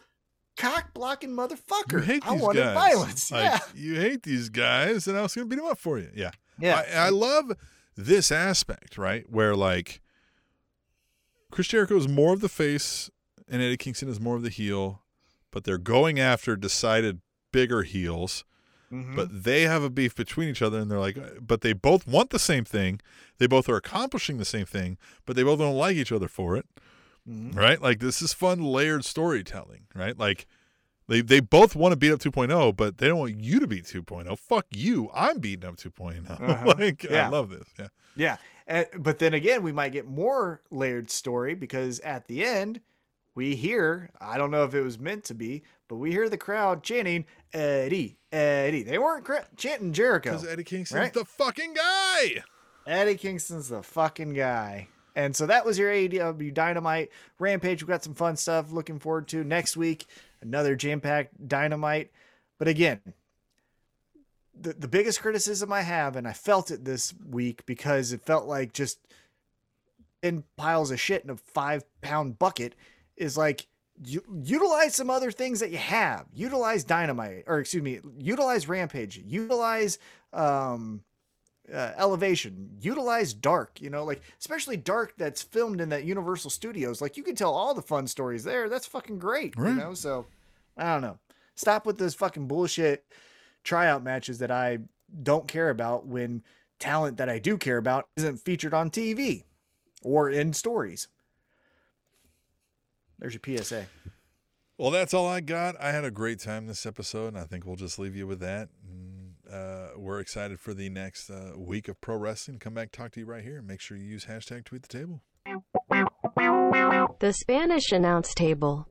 cock-blocking motherfucker. You hate these I wanted guys. violence. Like, yeah. You hate these guys, and I was going to beat them up for you. Yeah. yeah. I, I love this aspect, right, where, like, Chris Jericho is more of the face and Eddie Kingston is more of the heel, but they're going after decided bigger heels. Mm-hmm. But they have a beef between each other, and they're like, but they both want the same thing. They both are accomplishing the same thing, but they both don't like each other for it, mm-hmm. right? Like, this is fun, layered storytelling, right? Like, they, they both want to beat up two point oh, but they don't want you to beat two point oh. Fuck you. I'm beating up two point oh. Uh-huh. like, yeah. I love this. Yeah. Yeah. And, but then again, we might get more layered story because at the end, we hear, I don't know if it was meant to be, but we hear the crowd chanting Eddie, Eddie. They weren't cra- chanting Jericho. Because Eddie Kingston's right? the fucking guy. Eddie Kingston's the fucking guy. And so that was your A E W Dynamite Rampage. We've got some fun stuff looking forward to next week. Another jam-packed Dynamite. But again, the, the biggest criticism I have, and I felt it this week because it felt like just in piles of shit in a five-pound bucket, is like, you, utilize some other things that you have. Utilize Dynamite, or excuse me, utilize Rampage. Utilize... Um, Uh, Elevation, utilize Dark, you know, like especially Dark that's filmed in that Universal Studios. Like you can tell all the fun stories there. That's fucking great, right. You know. So I don't know. Stop with those fucking bullshit tryout matches that I don't care about when talent that I do care about isn't featured on T V or in stories. There's your P S A. Well, that's all I got. I had a great time this episode, and I think we'll just leave you with that. Uh, we're excited for the next uh, week of pro wrestling. Come back, talk to you right here. Make sure you use hashtag tweet the table. The Spanish announce table.